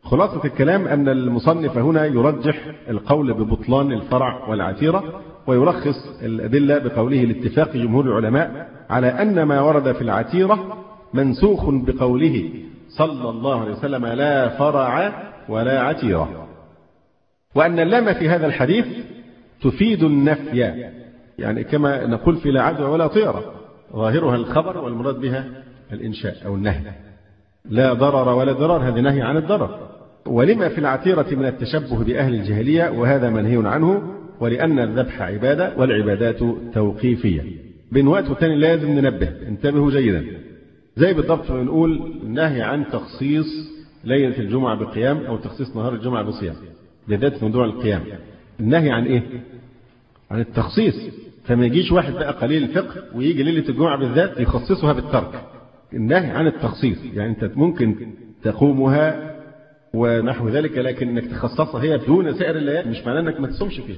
خلاصة الكلام أن المصنف هنا يرجح القول ببطلان الفرع والعتيرة، ويرخص الأدلة بقوله لاتفاق جمهور العلماء على أن ما ورد في العتيرة منسوخ بقوله صلى الله عليه وسلم لا فرع ولا عتيرة، وأن اللام في هذا الحديث تفيد النفي، يعني كما نقول في لا عدوى ولا طيرة، ظاهرها الخبر والمراد بها الإنشاء أو النهي. لا ضرر ولا ضرار، هذا نهي عن الضرر. ولما في العتيرة من التشبه بأهل الجاهلية وهذا منهي عنه، ولأن الذبح عبادة والعبادات توقيفية. بين وقت والتاني لازم ننبه، انتبهوا جيدا. زي بالضبط ما نقول نهي عن تخصيص ليلة الجمعة بقيام أو تخصيص نهار الجمعة بصيام، بالذات في موضوع القيام النهي عن عن التخصيص. فما يجيش واحد بقى قليل الفقه ويجي ليلة الجمعة بالذات يخصصها بالترك. النهي عن التخصيص يعني أنت ممكن تقومها ونحو ذلك، لكن انك تخصصها هي دون سائر الليالي مش معناه انك ما تصومش فيها.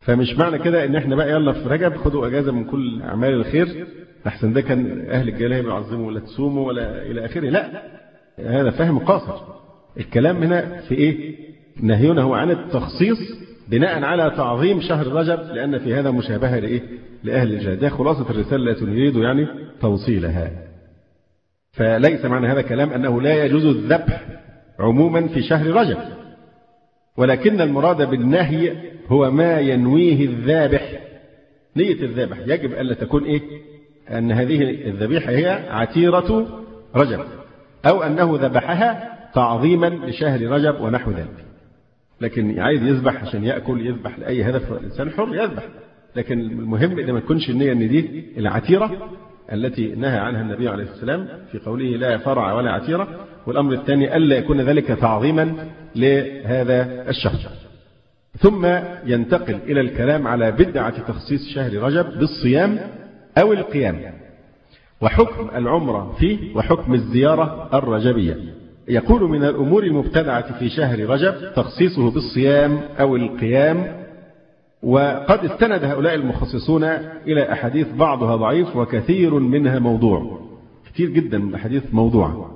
فمش معنى كده ان احنا بقى يلا في رجب خدوا اجازه من كل اعمال الخير، احسن ده كان اهل الجاهليه بيعظموا ولا تصوموا ولا الى اخره. لا، هذا فهم قاصر. الكلام هنا في نهينا هو عن التخصيص بناء على تعظيم شهر رجب، لان في هذا مشابهه لاهل الجاهليه. خلاصه الرساله التي نريد يعني توصيلها. فليس معنى هذا كلام انه لا يجوز الذبح عموما في شهر رجب، ولكن المراد بالنهي هو ما ينويه الذابح، نية الذابح. يجب ألا تكون أن هذه الذبيحة هي عتيرة رجب، أو أنه ذبحها تعظيما لشهر رجب ونحو ذلك. لكن عايز يذبح عشان يأكل، يذبح لأي هدف، الإنسان حر يذبح، لكن المهم إذا ما تكونش النية أن دي العتيرة التي نهى عنها النبي عليه السلام في قوله لا فرع ولا عتيرة. والأمر الثاني ألا يكون ذلك تعظيما لهذا الشهر. ثم ينتقل إلى الكلام على بدعة تخصيص شهر رجب بالصيام أو القيام، وحكم العمرة فيه، وحكم الزيارة الرجبية. يقول من الأمور المبتدعة في شهر رجب تخصيصه بالصيام أو القيام، وقد استند هؤلاء المخصصون إلى أحاديث بعضها ضعيف وكثير منها موضوع، كثير جدا من الأحاديث موضوعة.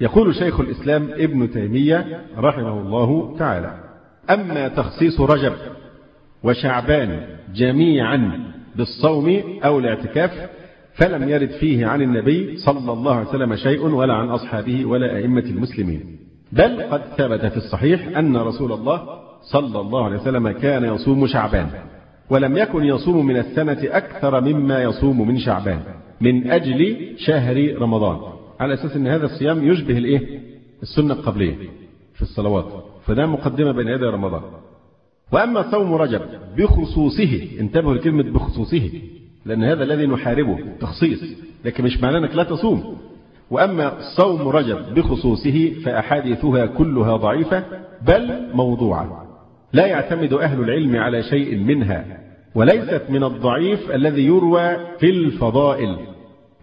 يقول شيخ الإسلام ابن تيمية رحمه الله تعالى: أما تخصيص رجب وشعبان جميعا بالصوم أو الاعتكاف فلم يرد فيه عن النبي صلى الله عليه وسلم شيء، ولا عن أصحابه ولا أئمة المسلمين، بل قد ثبت في الصحيح أن رسول الله صلى الله عليه وسلم كان يصوم شعبان، ولم يكن يصوم من السنة أكثر مما يصوم من شعبان من أجل شهر رمضان، على أساس أن هذا الصيام يشبه السنة القبلية في الصلوات، فده مقدمة بين يدي رمضان. وأما صوم رجب بخصوصه، انتبهوا لكلمة بخصوصه، لأن هذا الذي نحاربه تخصيص، لكن مش معناه أنك لا تصوم. وأما صوم رجب بخصوصه فأحاديثها كلها ضعيفة بل موضوعة، لا يعتمد أهل العلم على شيء منها، وليست من الضعيف الذي يروى في الفضائل.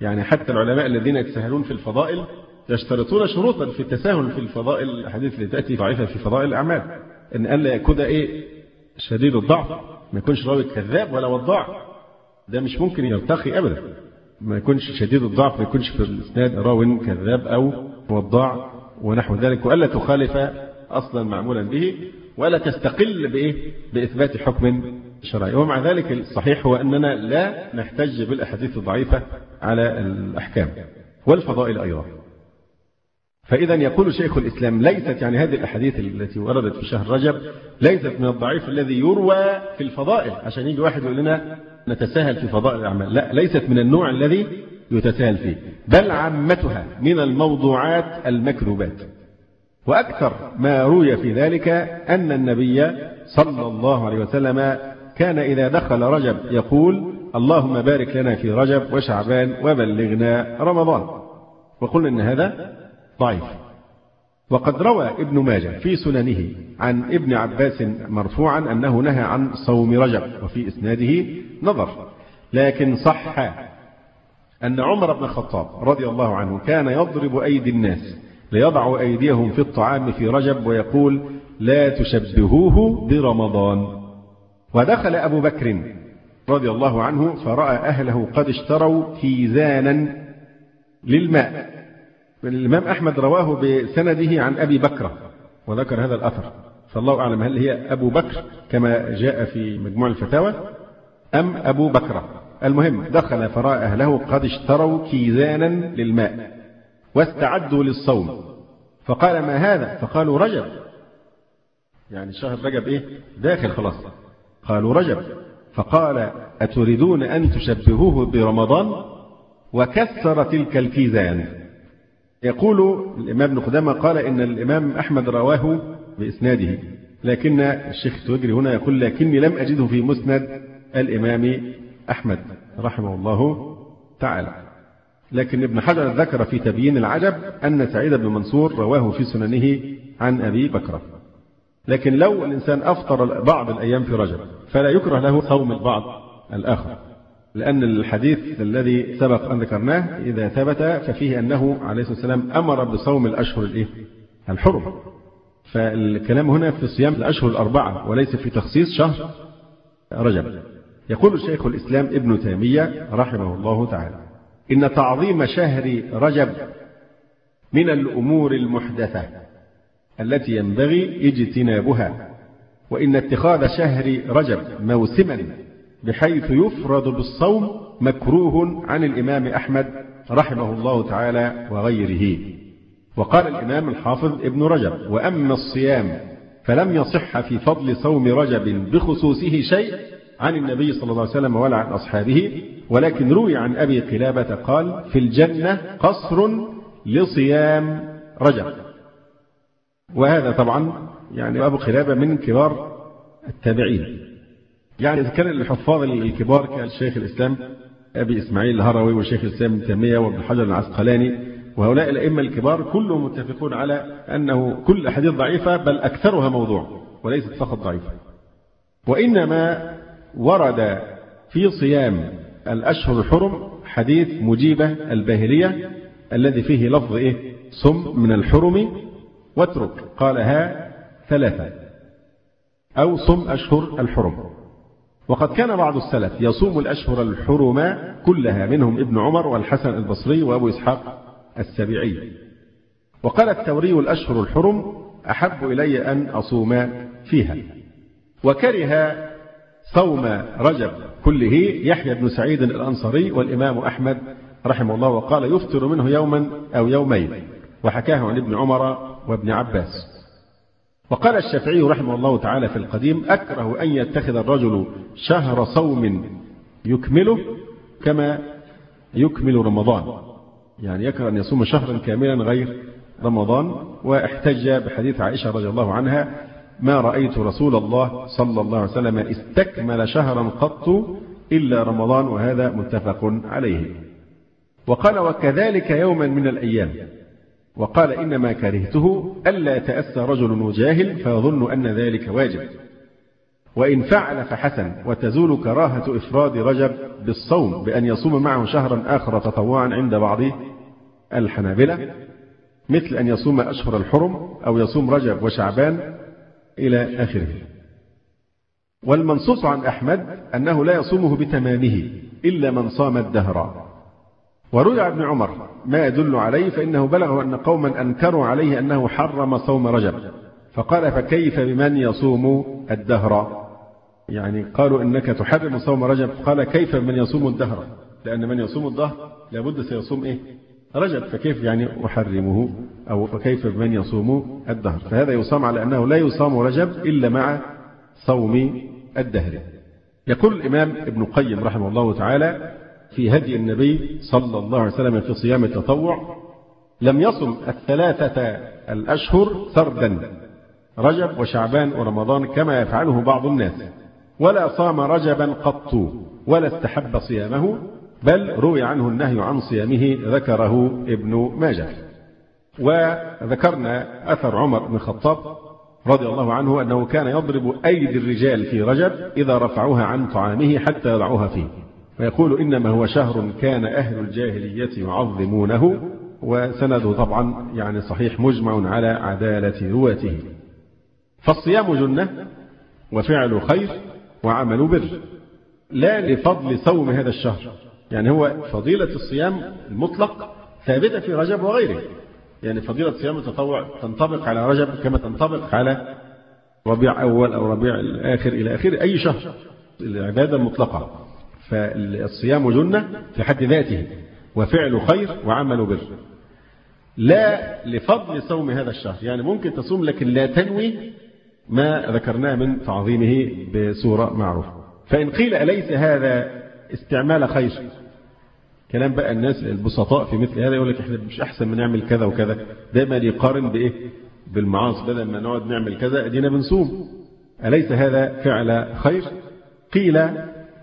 يعني حتى العلماء الذين يتساهلون في الفضائل يشترطون شروطا في التساهل في الفضائل، الأحاديث التي تأتي ضعيفة في فضائل الأعمال، أن ألا يكون شديد الضعف، ما يكونش راوي كذاب ولا وضاع، ده مش ممكن يرتقي أبدا. ما يكونش شديد الضعف، ما يكونش في الإسناد راو كذاب أو وضاع ونحو ذلك، وألا تخالف أصلا معمولا به، ولا تستقل بإيه؟ بإثبات حكم شرعي. ومع ذلك الصحيح هو أننا لا نحتج بالأحاديث الضعيفة على الأحكام والفضائل أيضا. فإذا يقول شيخ الإسلام ليست يعني هذه الأحاديث التي وردت في شهر رجب ليست من الضعيف الذي يروى في الفضائل، عشان يجي واحد يقول لنا نتساهل في فضائل الأعمال. لا، ليست من النوع الذي يتساهل فيه، بل عامتها من الموضوعات المكذوبات. وأكثر ما روي في ذلك أن النبي صلى الله عليه وسلم كان إذا دخل رجب يقول: اللهم بارك لنا في رجب وشعبان وبلغنا رمضان. وقلنا إن هذا ضعيف. وقد روى ابن ماجه في سننه عن ابن عباس مرفوعا أنه نهى عن صوم رجب، وفي إسناده نظر. لكن صح أن عمر بن الخطاب رضي الله عنه كان يضرب أيدي الناس ليضعوا أيديهم في الطعام في رجب ويقول: لا تشبهوه برمضان. ودخل أبو بكر رضي الله عنه فرأى أهله قد اشتروا كيزانا للماء. الإمام أحمد رواه بسنده عن أبي بكرة وذكر هذا الأثر، فالله أعلم هل هي أبو بكر كما جاء في مجموع الفتاوى أم أبو بكرة. المهم دخل فرأى أهله قد اشتروا كيزانا للماء واستعدوا للصوم، فقال: ما هذا؟ فقالوا: رجب، يعني شهر رجب إيه داخل خلاص. قالوا: رجب. فقال: أتريدون أن تشبهوه برمضان؟ وكسر تلك الكيزان. يقول الإمام ابن قدامة قال إن الإمام أحمد رواه بإسناده، لكن الشيخ التويجري هنا يقول: لكني لم أجده في مسند الإمام أحمد رحمه الله تعالى. لكن ابن حجر ذكر في تبيين العجب أن سعيد بن منصور رواه في سننه عن أبي بكرة. لكن لو الإنسان أفطر بعض الأيام في رجب فلا يكره له صوم البعض الآخر، لأن الحديث الذي سبق أن ذكرناه إذا ثبت ففيه أنه عليه الصلاة والسلام أمر بصوم الأشهر الحرم. فالكلام هنا في صيام الأشهر الأربعة وليس في تخصيص شهر رجب. يقول الشيخ الإسلام ابن تيمية رحمه الله تعالى: إن تعظيم شهر رجب من الأمور المحدثة التي ينبغي اجتنابها، وإن اتخاذ شهر رجب موسما بحيث يفرد بالصوم مكروه عن الإمام أحمد رحمه الله تعالى وغيره. وقال الإمام الحافظ ابن رجب: وأما الصيام فلم يصح في فضل صوم رجب بخصوصه شيء عن النبي صلى الله عليه وسلم ولا عن أصحابه، ولكن روي عن أبي قلابة قال: في الجنة قصر لصيام رجب. وهذا طبعا يعني أبو قلابة من كبار التابعين، يعني إذا كان الحفاظ الكبار كالشيخ الإسلام أبي إسماعيل الهروي والشيخ الإسلام ابن تيمية وابن حجر العسقلاني وهؤلاء الأئمة الكبار كلهم متفقون على أنه كل حديث ضعيفة، بل أكثرها موضوع وليست فقط ضعيفة. وإنما ورد في صيام الأشهر الحرم حديث مجيبة الباهلية الذي فيه لفظ صم من الحرم واترك، قالها ثلاثة أو صم أشهر الحرم. وقد كان بعض السلف يصوم الأشهر الحرم كلها، منهم ابن عمر والحسن البصري وأبو إسحاق السبيعي. وقال الثوري: الأشهر الحرم أحب إلي أن أصوم فيها. وكره صوم رجب كله يحيى بن سعيد الأنصاري والإمام أحمد رحمه الله، وقال: يفطر منه يوما أو يومين، وحكاه عن ابن عمر وابن عباس. وقال الشافعي رحمه الله تعالى في القديم: أكره أن يتخذ الرجل شهر صوم يكمله كما يكمل رمضان، يعني يكره أن يصوم شهرا كاملا غير رمضان. واحتج بحديث عائشة رضي الله عنها: ما رأيت رسول الله صلى الله عليه وسلم استكمل شهرا قط إلا رمضان، وهذا متفق عليه. وقال: وكذلك يوما من الأيام. وقال: إنما كرهته ألا يتأسى رجل وجاهل فيظن أن ذلك واجب، وإن فعل فحسن، وتزول كراهة إفراد رجب بالصوم بأن يصوم معه شهرا آخر تطوعا عند بعض الحنابلة، مثل أن يصوم أشهر الحرم أو يصوم رجب وشعبان إلى آخره. والمنصوص عن أحمد أنه لا يصومه بتمامه إلا من صام الدهر، وروي ابن عمر ما يدل عليه فإنه بلغه أن قوما أنكروا عليه أنه حرم صوم رجب، فقال فكيف بمن يصوم الدهر؟ يعني قالوا إنك تحرم صوم رجب، قال كيف بمن يصوم الدهر؟ لأن من يصوم الدهر لابد سيصوم إيه؟ رجب، فكيف يعني أحرمه؟ أو فكيف بمن يصوم الدهر؟ فهذا يصام على أنه لا يصام رجب إلا مع صوم الدهر. يقول الإمام ابن القيم رحمه الله تعالى في هدي النبي صلى الله عليه وسلم في صيام التطوع: لم يصم الثلاثة الأشهر سردا، رجب وشعبان ورمضان، كما يفعله بعض الناس، ولا صام رجبا قط ولا استحب صيامه، بل روي عنه النهي عن صيامه ذكره ابن ماجه. وذكرنا أثر عمر بن الخطاب رضي الله عنه أنه كان يضرب أيدي الرجال في رجب إذا رفعوها عن طعامه حتى يضعوها فيه، ويقول إنما هو شهر كان أهل الجاهلية يعظمونه، وسنده طبعا يعني صحيح مجمع على عدالة رواته. فالصيام جنة وفعل خير وعمل بر، لا لفضل صوم هذا الشهر، يعني هو فضيلة الصيام المطلق ثابتة في رجب وغيره، يعني فضيلة صيام التطوع تنطبق على رجب كما تنطبق على ربيع أول أو ربيع الآخر إلى آخر أي شهر، العبادة المطلقة. فالصيام جنة في حد ذاته وفعل خير وعمل بر، لا لفضل صوم هذا الشهر، يعني ممكن تصوم لكن لا تنوي ما ذكرناه من تعظيمه بصورة معروفة. فإن قيل أليس هذا استعمال خير، كلام بقى الناس البسطاء في مثل هذا، يقول لك احنا مش أحسن من نعمل كذا وكذا، دائما يقارن بإيه؟ بالمعاصي، بدل ما نقعد نعمل كذا أدينا بنصوم، أليس هذا فعل خير؟ قيل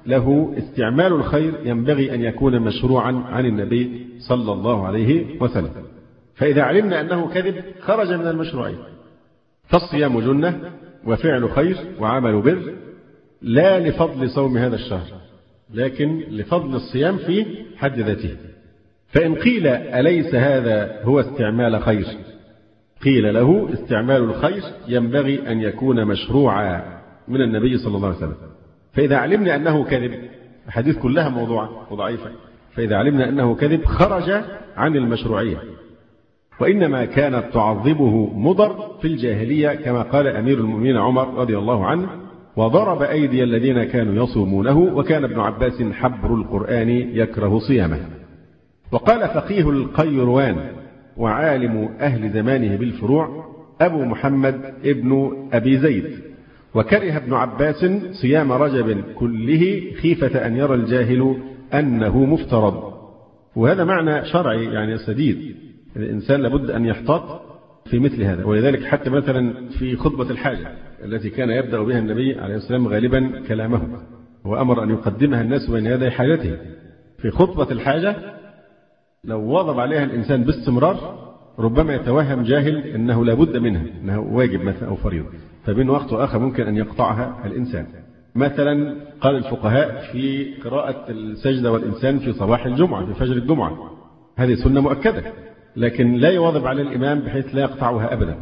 له استعمال الخير ينبغي أن يكون مشروعا عن النبي صلى الله عليه وسلم، فإذا علمنا أنه كذب خرج من المشروعين. فالصيام جنة وفعل خير وعمل بر، لا لفضل صوم هذا الشهر، لكن لفضل الصيام في حد ذاته. فإن قيل أليس هذا هو استعمال خير، قيل له استعمال الخير ينبغي أن يكون مشروعا من النبي صلى الله عليه وسلم، فإذا علمنا أنه كذب، الحديث كلها موضوعة وضعيفة، فإذا علمنا أنه كذب خرج عن المشروعية، وإنما كانت تعظمه مضر في الجاهلية كما قال أمير المؤمنين عمر رضي الله عنه: وضرب أيدي الذين كانوا يصومونه، وكان ابن عباس حبر القرآن يكره صيامه. وقال فقيه القيروان وعالم أهل زمانه بالفروع أبو محمد ابن أبي زيد: وكره ابن عباس صيام رجب كله خيفة أن يرى الجاهل أنه مفترض. وهذا معنى شرعي يعني سديد، الإنسان لابد أن يحتاط في مثل هذا، ولذلك حتى مثلا في خطبة الحاجة التي كان يبدأ بها النبي عليه السلام غالبا كلامه، وأمر أن يقدمها الناس بين يدي حاجته، في خطبة الحاجة لو واظب عليها الإنسان باستمرار ربما يتوهم جاهل أنه لابد منها، أنه واجب مثلا أو فريضة، فبين وقت وآخر ممكن أن يقطعها الإنسان. مثلا قال الفقهاء في قراءة السجدة والإنسان في صباح الجمعة في فجر الجمعة، هذه سنة مؤكدة، لكن لا يواظب على الإمام بحيث لا يقطعها أبدا،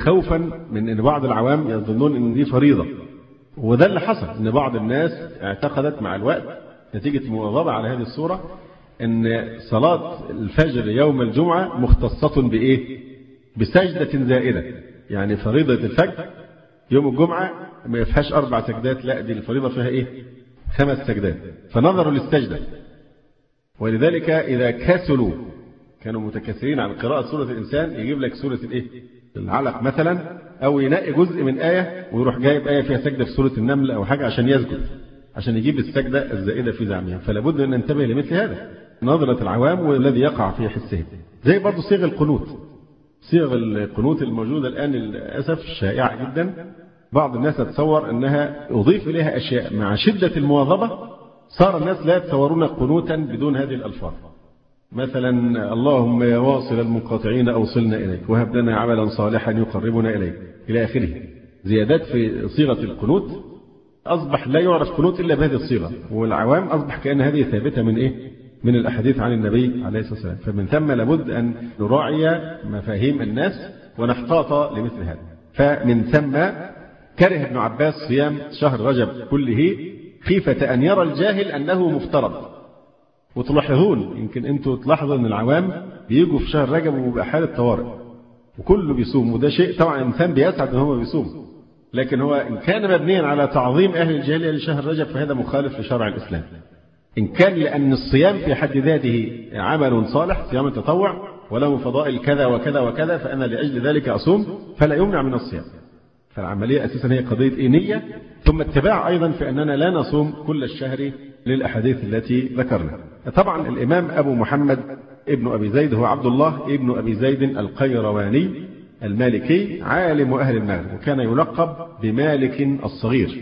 خوفا من أن بعض العوام يظنون أن دي فريضة، وده اللي حصل، أن بعض الناس اعتقدت مع الوقت نتيجة المواظبة على هذه الصورة أن صلاة الفجر يوم الجمعة مختصة بإيه؟ بسجدة زائدة، يعني فريضة الفجر يوم الجمعة ما يفهاش 4 سجدات، لا دي الفريضة فيها إيه؟ 5 سجدات، فنظروا للسجدة، ولذلك إذا كسلوا كانوا متكسرين عن قراءة سورة الإنسان، يجيب لك سورة الإيه؟ العلق مثلا، أو ينقي جزء من آية ويروح جايب آية فيها سجدة في سورة النمل أو حاجة عشان يسجد، عشان يجيب السجدة الزائدة في زعمها. فلابد أن ننتبه لمثل هذا، نظرة العوام والذي يقع في حسهم، زي برضو صيغ القنوت، صيغ القنوت الموجودة الآن للأسف شائعة جدا، بعض الناس تتصور أنها أضيف إليها أشياء، مع شدة المواظبة صار الناس لا يتصورون قنوتا بدون هذه الألفاظ، مثلا اللهم يا واصل المنقطعين أوصلنا إليك، وهب لنا عملا صالحا يقربنا إليك، إلى آخره، زيادات في صيغة القنوت، أصبح لا يعرف قنوت إلا بهذه الصيغة، والعوام أصبح كأن هذه ثابتة من إيه؟ من الأحاديث عن النبي عليه الصلاة والسلام. فمن ثم لابد أن نراعي مفاهيم الناس ونحتاط لمثل هذا. فمن ثم كره ابن عباس صيام شهر رجب كله خيفة أن يرى الجاهل أنه مفترض، وتلاحظون يمكن انتوا تلاحظوا ان العوام بيجوا في شهر رجب وبيبقى حاله طوارئ وكله بيصوم، وده شيء طبعا الانسان بيسعد ان هو بيصوم، لكن هو ان كان مبنيا على تعظيم اهل الجاهليه لشهر رجب فهذا مخالف لشرع الاسلام. ان كان لان الصيام في حد ذاته عمل صالح، صيام التطوع وله فضائل كذا وكذا وكذا، فانا لاجل ذلك اصوم، فلا يمنع من الصيام. فالعمليه اساسا هي قضيه نيه، ثم اتباع ايضا في اننا لا نصوم كل الشهر للاحاديث التي ذكرنا. طبعا الامام ابو محمد ابن ابي زيد هو عبد الله ابن ابي زيد القيرواني المالكي، عالم اهل المغرب، وكان يلقب بمالك الصغير.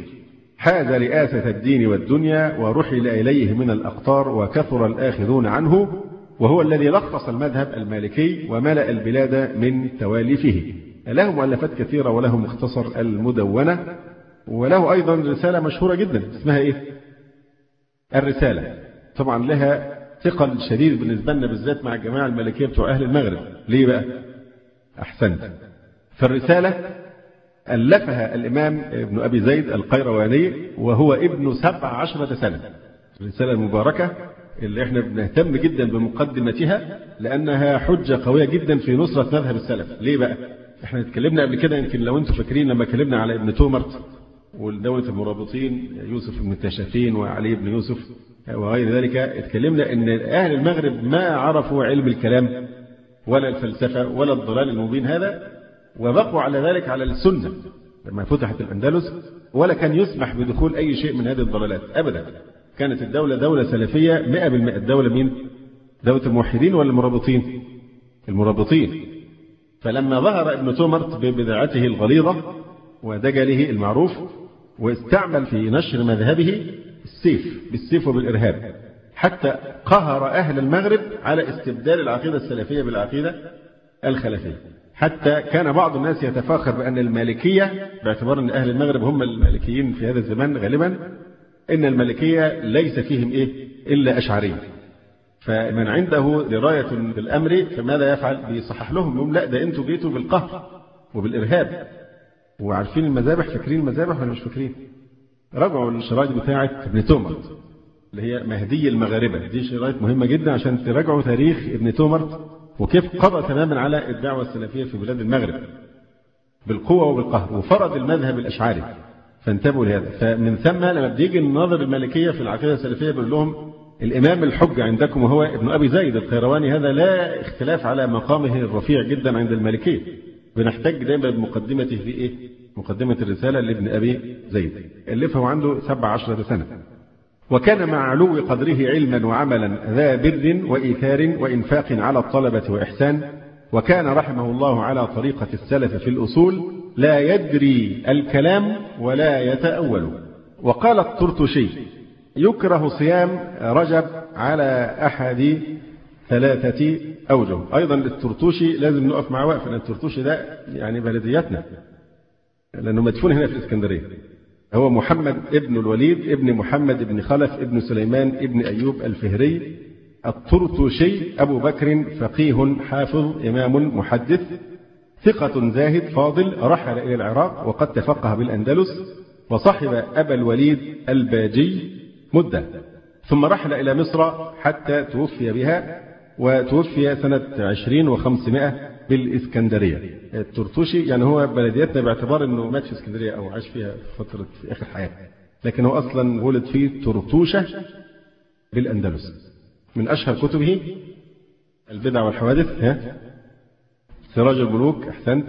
حاز رئاسه الدين والدنيا ورحل اليه من الاقطار وكثر الاخذون عنه، وهو الذي لخص المذهب المالكي وملأ البلاد من توالفه. له مؤلفات كثيره وله مختصر المدونه، وله ايضا رساله مشهوره جدا اسمها ايه؟ الرساله. طبعا لها ثقل شديد بالنسبه لنا بالذات مع الجماعه المالكيه بتوع اهل المغرب. ليه بقى؟ احسنت. فالرساله الفها الامام ابن ابي زيد القيرواني وهو ابن 17 سنة. الرساله المباركه اللي احنا بنهتم جدا بمقدمتها لانها حجه قويه جدا في نصره مذهب السلف. ليه بقى؟ احنا اتكلمنا قبل كده يمكن لو انتم فاكرين لما اتكلمنا على ابن تومرت والدولة المرابطين يوسف بن التاشفين وعلي بن يوسف وغير ذلك، اتكلمنا ان اهل المغرب ما عرفوا علم الكلام ولا الفلسفه ولا الضلال المبين هذا، وبقوا على ذلك على السنه لما فتحت الاندلس، ولا كان يسمح بدخول اي شيء من هذه الضلالات ابدا. كانت الدولة دولة سلفية 100%. الدولة مين؟ دولة الموحدين ولا المرابطين؟ المرابطين. فلما ظهر ابن تومرت ببدعته الغليظة ودجله المعروف واستعمل في نشر مذهبه السيف، بالسيف وبالإرهاب، حتى قهر أهل المغرب على استبدال العقيدة السلفية بالعقيدة الخلفية، حتى كان بعض الناس يتفاخر بأن المالكية، باعتبار أن أهل المغرب هم المالكيين في هذا الزمان غالبا، إن المالكية ليس فيهم إلا أشعرية. فمن عنده دراية بالأمر فماذا يفعل؟ بيصحح لهم، يقول لا ده أنتوا جيتوا بالقهر وبالإرهاب. وعارفين المذابح، فاكرين المذابح ولا مش فاكرين؟ رجعوا للشرايط بتاعة ابن تومرت اللي هي مهدي المغاربة، دي شرايط مهمة جدا عشان تراجعوا تاريخ ابن تومرت وكيف قضى تماما على الدعوة السلفية في بلاد المغرب بالقوة وبالقهر، وفرض المذهب الأشعري. فانتبهوا لهذا. فمن ثم لما بيجي النظر المالكيه في العقيده السلفيه بيقول لهم الامام الحج عندكم وهو ابن ابي زيد القيرواني، هذا لا اختلاف على مقامه الرفيع جدا عند المالكيه. بنحتاج دايما بمقدمته في مقدمه الرساله لابن ابي زيد، الفه عنده 17 سنة. وكان مع علو قدره علما وعملا ذا بر وايثار وانفاق على الطلبه واحسان، وكان رحمه الله على طريقه السلف في الاصول، لا يدري الكلام ولا يتأول. وقال الترطوشي: يكره صيام رجب على أحد 3 أوجه. أيضا الترطوشي لازم نقف مع وقف، لأن الترطوشي ده يعني بلديتنا، لأنه مدفون هنا في الإسكندرية. هو محمد ابن الوليد ابن محمد ابن خلف ابن سليمان ابن أيوب الفهري. الترطوشي أبو بكر فقيه حافظ إمام محدث ثقة زاهد فاضل، رحل إلى العراق وقد تفقه بالأندلس، وصحب أبا الوليد الباجي مدة، ثم رحل إلى مصر حتى توفي بها، وتوفي سنة 205 بالإسكندرية. الترطوشي يعني هو بلديتنا باعتبار أنه مات في إسكندرية أو عاش فيها فترة في آخر حياته، لكن هو أصلا ولد في ترطوشة بالأندلس. من أشهر كتبه البدع والحوادث، سراج الملوك، احسنت،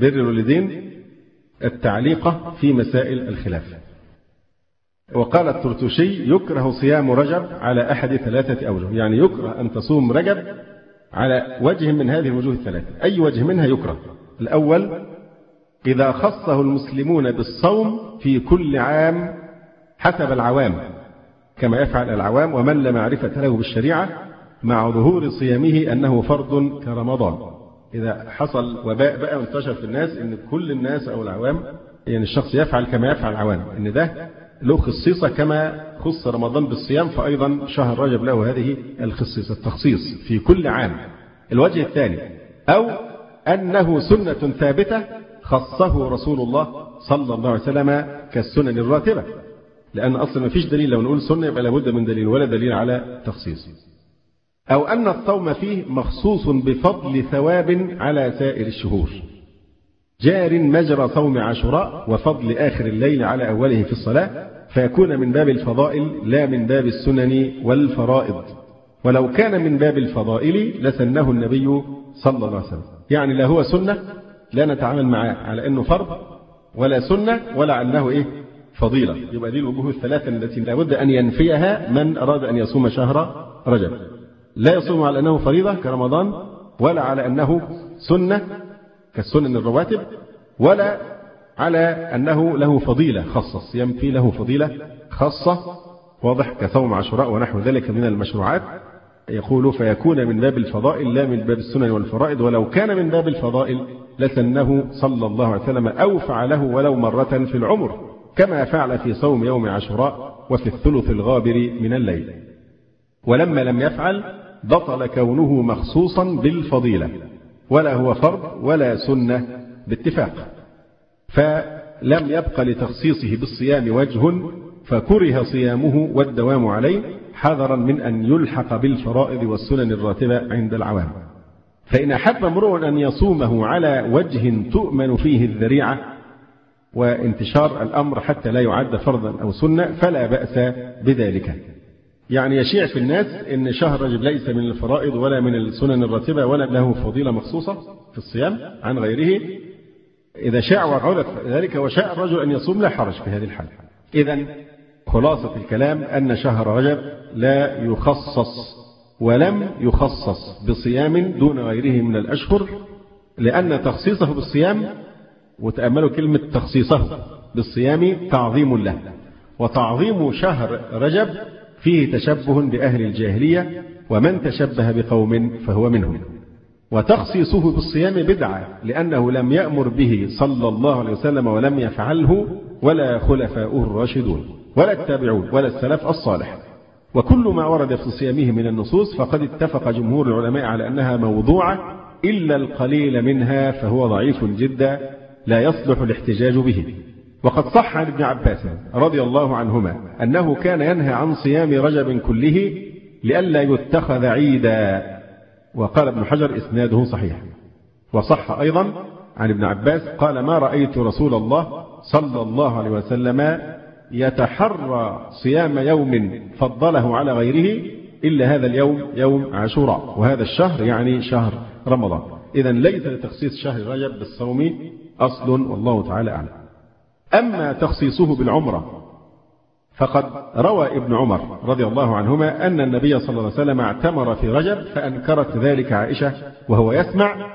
بر الوالدين، التعليقة في مسائل الخلافة. وقال الترطوشي: يكره صيام رجب على أحد 3 أوجه. يعني يكره أن تصوم رجب على وجه من هذه الوجوه الثلاثة. أي وجه منها يكره؟ الأول: إذا خصه المسلمون بالصوم في كل عام حسب العوام، كما يفعل العوام ومن لا معرفة له بالشريعة، مع ظهور صيامه أنه فرض كرمضان. إذا حصل وباء بقى وانتشر في الناس إن كل الناس أو العوام، يعني الشخص يفعل كما يفعل العوام، إن ده له خصيصة كما خص رمضان بالصيام، فأيضا شهر رجب له هذه الخصيصة، التخصيص في كل عام. الوجه الثاني: أو أنه سنة ثابتة خصه رسول الله صلى الله عليه وسلم كالسنن الراتبة، لأن أصلا ما فيش دليل. لو نقول سنة يبقى لابد من دليل ولا دليل على تخصيص. أو أن الصوم فيه مخصوص بفضل ثواب على سائر الشهور جار مجرى صوم عاشوراء وفضل آخر الليل على أوله في الصلاة، فيكون من باب الفضائل لا من باب السنن والفرائض. ولو كان من باب الفضائل لسنه النبي صلى الله عليه وسلم. يعني لا هو سنة لا نتعامل معاه على أنه فرض ولا سنة ولا عنه إيه فضيلة. يبقى دي الوجوه الثلاثة التي لا بد أن ينفيها من أراد أن يصوم شهر رجب. لا يصوم على أنه فريضة كرمضان، ولا على أنه سنة كالسنن الرواتب، ولا على أنه له فضيلة خاصة، صيام فيه له فضيلة خاصة واضح كصوم عاشوراء ونحو ذلك من المشروعات. يقول فيكون من باب الفضائل لا من باب السنن والفرائض. ولو كان من باب الفضائل لسنه صلى الله عليه وسلم أو فعله ولو مرة في العمر، كما فعل في صوم يوم عاشوراء وفي الثلث الغابر من الليل. ولما لم يفعل بطل كونه مخصوصا بالفضيلة، ولا هو فرض ولا سنة باتفاق، فلم يبق لتخصيصه بالصيام وجه فكره صيامه والدوام عليه، حذرا من أن يلحق بالفرائض والسنن الراتبة عند العوام. فإن أحب امرؤ أن يصومه على وجه تؤمن فيه الذريعة وانتشار الأمر حتى لا يعد فرضا أو سنة فلا بأس بذلك. يعني يشيع في الناس أن شهر رجب ليس من الفرائض ولا من السنن الراتبة ولا له فضيلة مخصوصة في الصيام عن غيره. إذا شاع وعلت ذلك وشاء الرجل أن يصوم لا حرج في هذه الحالة. إذن خلاصة الكلام أن شهر رجب لا يخصص ولم يخصص بصيام دون غيره من الأشهر، لأن تخصيصه بالصيام، وتأملوا كلمة تخصيصه بالصيام، تعظيم له. وتعظيم شهر رجب فيه تشبه بأهل الجاهلية، ومن تشبه بقوم فهو منهم. وتخصيصه بالصيام بدعة، لأنه لم يأمر به صلى الله عليه وسلم ولم يفعله ولا خلفاؤه الراشدون ولا التابعون ولا السلف الصالح. وكل ما ورد في صيامه من النصوص فقد اتفق جمهور العلماء على أنها موضوعة، إلا القليل منها فهو ضعيف جدا لا يصلح الاحتجاج به. وقد صح عن ابن عباس رضي الله عنهما أنه كان ينهى عن صيام رجب كله لئلا يتخذ عيدا، وقال ابن حجر إسناده صحيح. وصح أيضا عن ابن عباس قال: ما رأيت رسول الله صلى الله عليه وسلم يتحرى صيام يوم فضله على غيره إلا هذا اليوم، يوم عاشوراء، وهذا الشهر يعني شهر رمضان. إذن ليس لتخصيص شهر رجب بالصوم أصل، والله تعالى أعلم. أما تخصيصه بالعمرة فقد روى ابن عمر رضي الله عنهما أن النبي صلى الله عليه وسلم اعتمر في رجب فأنكرت ذلك عائشة وهو يسمع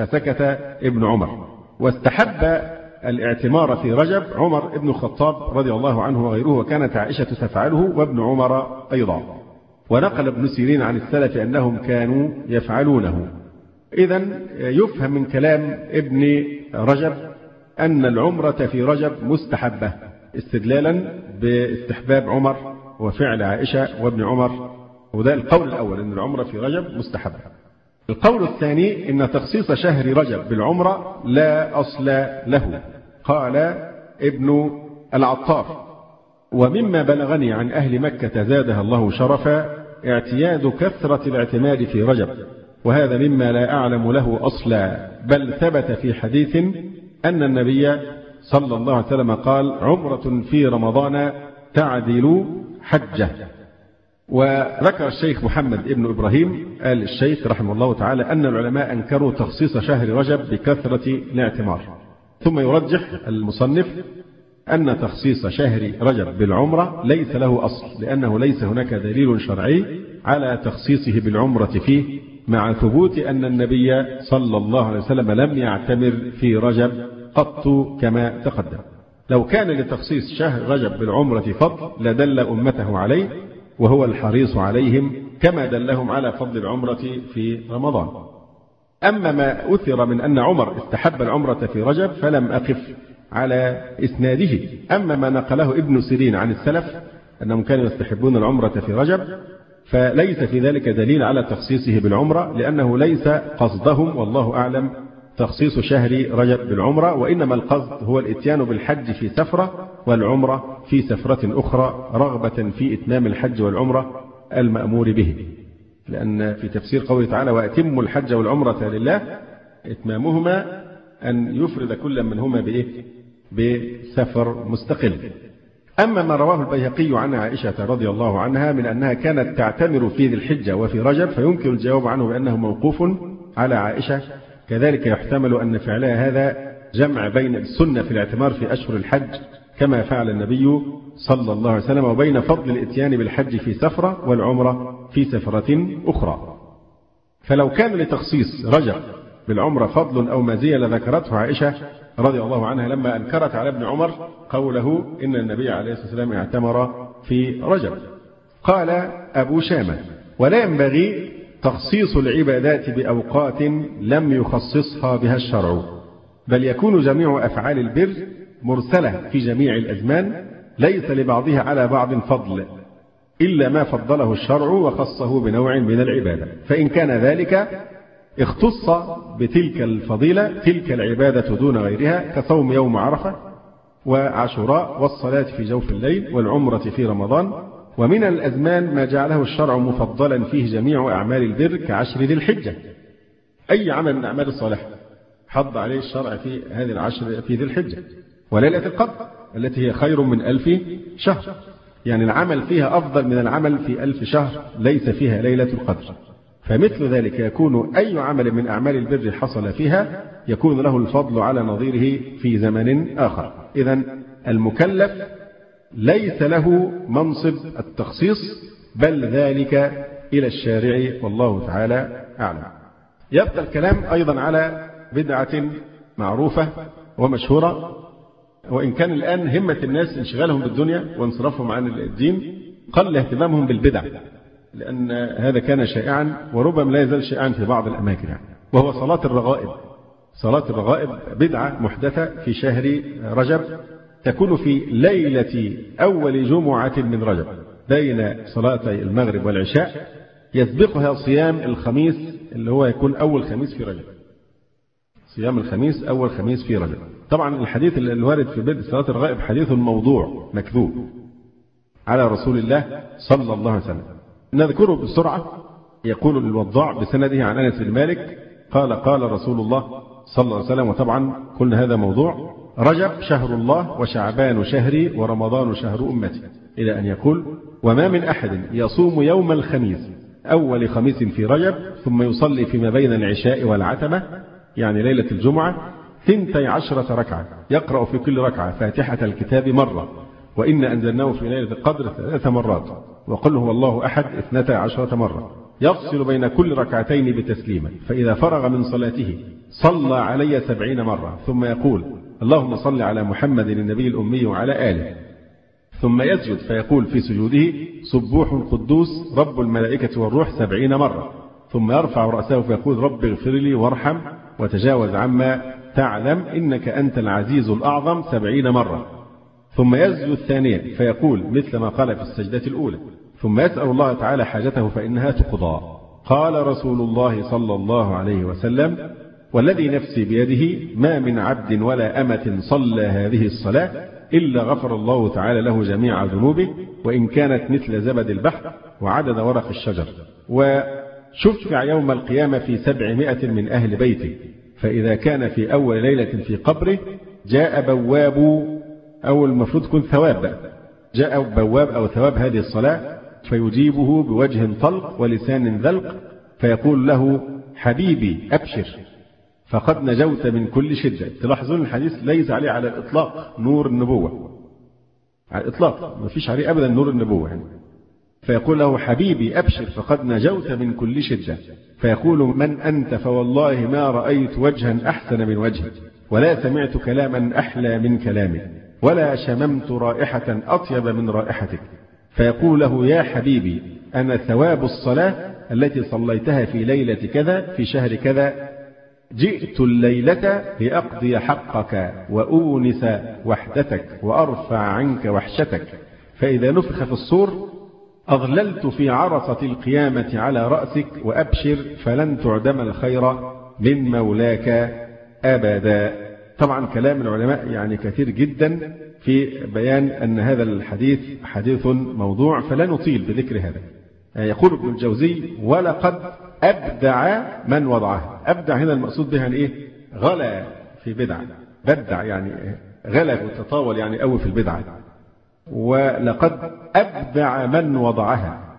فسكت ابن عمر. واستحب الاعتمار في رجب عمر ابن الخطاب رضي الله عنه وغيره، وكانت عائشة تفعله وابن عمر أيضا. ونقل ابن سيرين عن السلف أنهم كانوا يفعلونه. إذن يفهم من كلام ابن رجب أن العمرة في رجب مستحبة، استدلالا باستحباب عمر وفعل عائشة وابن عمر. وده القول الأول، أن العمرة في رجب مستحبة. القول الثاني أن تخصيص شهر رجب بالعمرة لا أصل له. قال ابن العطار: ومما بلغني عن أهل مكة زادها الله شرفا اعتياد كثرة الاعتماد في رجب، وهذا مما لا أعلم له أصلا، بل ثبت في حديث أن النبي صلى الله عليه وسلم قال: عمرة في رمضان تعدل حجة. وذكر الشيخ محمد ابن إبراهيم آل الشيخ رحمه الله تعالى أن العلماء أنكروا تخصيص شهر رجب بكثرة الاعتمار. ثم يرجح المصنف أن تخصيص شهر رجب بالعمرة ليس له أصل، لأنه ليس هناك دليل شرعي على تخصيصه بالعمرة فيه، مع ثبوت أن النبي صلى الله عليه وسلم لم يعتمر في رجب قط كما تقدم. لو كان لتخصيص شهر رجب بالعمرة فضل لدل أمته عليه، وهو الحريص عليهم كما دلهم على فضل العمرة في رمضان. أما ما أثر من أن عمر استحب العمرة في رجب فلم أقف على إسناده. أما ما نقله ابن سيرين عن السلف أنهم كانوا يستحبون العمرة في رجب فليس في ذلك دليل على تخصيصه بالعمرة، لأنه ليس قصدهم والله أعلم تخصيص شهر رجب بالعمرة، وإنما القصد هو الإتيان بالحج في سفرة والعمرة في سفرة أخرى رغبة في إتمام الحج والعمرة المأمور به، لأن في تفسير قوله تعالى وأتموا الحج والعمرة لله إتمامهما أن يفرد كل منهما بإيه؟ بسفر مستقل. أما ما رواه البيهقي عن عائشة رضي الله عنها من أنها كانت تعتمر في ذي الحجة وفي رجب فيمكن الجواب عنه بأنه موقوف على عائشة. كذلك يحتمل أن فعلها هذا جمع بين السنة في الاعتمار في أشهر الحج كما فعل النبي صلى الله عليه وسلم وبين فضل الإتيان بالحج في سفرة والعمرة في سفرة أخرى. فلو كان لتخصيص رجب بالعمرة فضل أو مزية لذكرته عائشة رضي الله عنها لما أنكرت على ابن عمر قوله إن النبي عليه الصلاة والسلام اعتمر في رجب. قال أبو شامة ولا ينبغي تخصيص العبادات بأوقات لم يخصصها بها الشرع، بل يكون جميع أفعال البر مرسلة في جميع الأزمان، ليس لبعضها على بعض فضل إلا ما فضله الشرع وخصه بنوع من العبادة، فإن كان ذلك اختص بتلك الفضيلة تلك العبادة دون غيرها، كصوم يوم عرفة وعاشوراء والصلاة في جوف الليل والعمرة في رمضان. ومن الأزمان ما جعله الشرع مفضلا فيه جميع أعمال البر كعشر ذي الحجة، أي عمل من أعمال الصالحة حض عليه الشرع في هذه العشر في ذي الحجة، وليلة القدر التي هي خير من 1000 شهر، يعني العمل فيها أفضل من العمل في 1000 شهر ليس فيها ليلة القدر. فمثل ذلك يكون أي عمل من أعمال البر حصل فيها يكون له الفضل على نظيره في زمن آخر. إذن المكلف ليس له منصب التخصيص، بل ذلك إلى الشارع، والله تعالى أعلم. يبقى الكلام أيضا على بدعة معروفة ومشهورة، وإن كان الآن همة الناس انشغالهم بالدنيا وانصرافهم عن الدين قل اهتمامهم بالبدع، لأن هذا كان شائعا وربما لا يزال شائعا في بعض الأماكن، وهو صلاة الرغائب. صلاة الرغائب بدعة محدثة في شهر رجب، تكون في ليلة أول جمعة من رجب بين صلاتي المغرب والعشاء، يسبقها صيام الخميس اللي هو يكون أول خميس في رجب، صيام الخميس أول خميس في رجب. طبعا الحديث الوارد في بدء صلاة الرغائب حديث موضوع مكذوب على رسول الله صلى الله عليه وسلم، نذكره بسرعة. يقول الوضاع بسنده عن أنس بن مالك قال قال رسول الله صلى الله عليه وسلم، وطبعا قلنا هذا موضوع، رجب شهر الله وشعبان شهري ورمضان شهر أمتي، إلى أن يقول وما من أحد يصوم يوم الخميس أول خميس في رجب ثم يصلي فيما بين العشاء والعتمة، يعني ليلة الجمعة، 12 ركعة، يقرأ في كل ركعة فاتحة الكتاب مرة، وإن أنزلناه في ليلة القدر 3 مرات، وقل هو الله أحد 12 مرة، يفصل بين كل ركعتين بتسليما، فإذا فرغ من صلاته صلى علي 70 مرة، ثم يقول اللهم صل على محمد النبي الأمي وعلى آله، ثم يسجد فيقول في سجوده سبوح قدوس رب الملائكة والروح 70 مرة، ثم يرفع رأسه فيقول رب اغفر لي وارحم وتجاوز عما تعلم إنك أنت العزيز الأعظم 70 مرة، ثم يسجد الثانية فيقول مثل ما قال في السجدة الأولى، ثم يسأل الله تعالى حاجته فإنها تقضى. قال رسول الله صلى الله عليه وسلم والذي نفسي بيده ما من عبد ولا أمة صلى هذه الصلاة إلا غفر الله تعالى له جميع ذنوبه وإن كانت مثل زبد البحر وعدد ورق الشجر، وشفع يوم القيامة في 700 من أهل بيته، فإذا كان في أول ليلة في قبره جاء بواب، أو المفروض تكون ثواب، جاء بواب أو ثواب هذه الصلاة فيجيبه بوجه طلق ولسان ذلق فيقول له حبيبي أبشر فقد نجوت من كل شدة. تلاحظون الحديث ليس عليه على الإطلاق نور النبوة، على الإطلاق ما فيش عليه أبدا نور النبوة يعني. فيقول له حبيبي أبشر فقد نجوت من كل شدة، فيقول من أنت فوالله ما رأيت وجها أحسن من وجهك ولا سمعت كلاما أحلى من كلامك ولا شممت رائحة أطيب من رائحتك، فيقول له يا حبيبي أنا ثواب الصلاة التي صليتها في ليلة كذا في شهر كذا، جئت الليلة لأقضي حقك وأونس وحدتك وأرفع عنك وحشتك، فإذا نفخ في الصور أظللت في عرصة القيامة على رأسك وأبشر فلن تعدم الخير من مولاك أبدا. طبعا كلام العلماء يعني كثير جدا في بيان أن هذا الحديث حديث موضوع، فلا نطيل بذكر هذا. يقول ابن الجوزي ولقد أبدع من وضعه. أبدع هنا المقصود بها إيه؟ غلا في بدعة، بدع يعني غلا وتطاول يعني قوي في البدعة. ولقد أبدع من وضعها،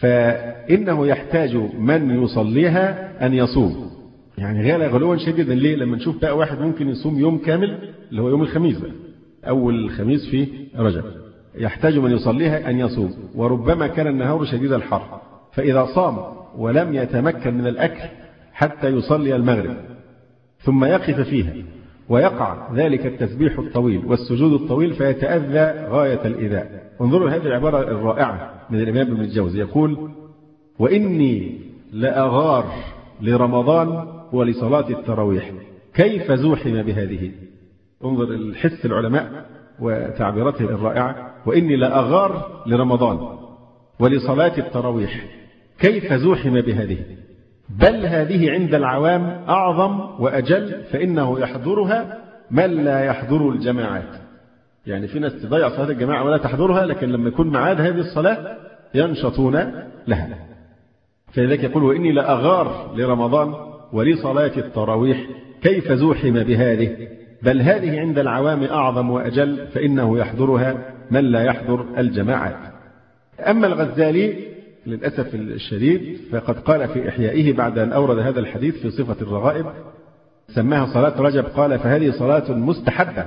فإنه يحتاج من يصليها أن يصوم، يعني غلا غلوا شديدا. ليه؟ لما نشوف بقى واحد ممكن يصوم يوم كامل اللي هو يوم الخميس بقى، أول خميس في رجب، يحتاج من يصليها أن يصوم. وربما كان النهار شديد الحر، فإذا صام ولم يتمكن من الأكل حتى يصلي المغرب ثم يقف فيها ويقع ذلك التسبيح الطويل والسجود الطويل فيتأذى غاية الإذاء. انظروا هذه العبارة الرائعة من الإمام ابن الجوزي، يقول وإني لأغار لرمضان ولصلاة التراويح كيف زوحم بهذه. انظر الحس العلماء وتعبيراتهم الرائعة، وإني لأغار لرمضان ولصلاة التراويح كيف زوحم بهذه، بل هذه عند العوام أعظم وأجل، فإنه يحضرها من لا يحضر الجماعات. يعني في ناس تضيع صلاة الجماعة ولا تحضرها، لكن لما يكون معاد هذه الصلاة ينشطون لها. فلذلك يقول وإني لأغار لرمضان ولصلاة التراويح كيف زوحم بهذه، بل هذه عند العوام أعظم وأجل، فإنه يحضرها من لا يحضر الجماعات. أما الغزالي للأسف الشديد فقد قال في إحيائه بعد أن أورد هذا الحديث في صفة الرغائب، سماها صلاة رجب، قال فهذه صلاة مستحبة.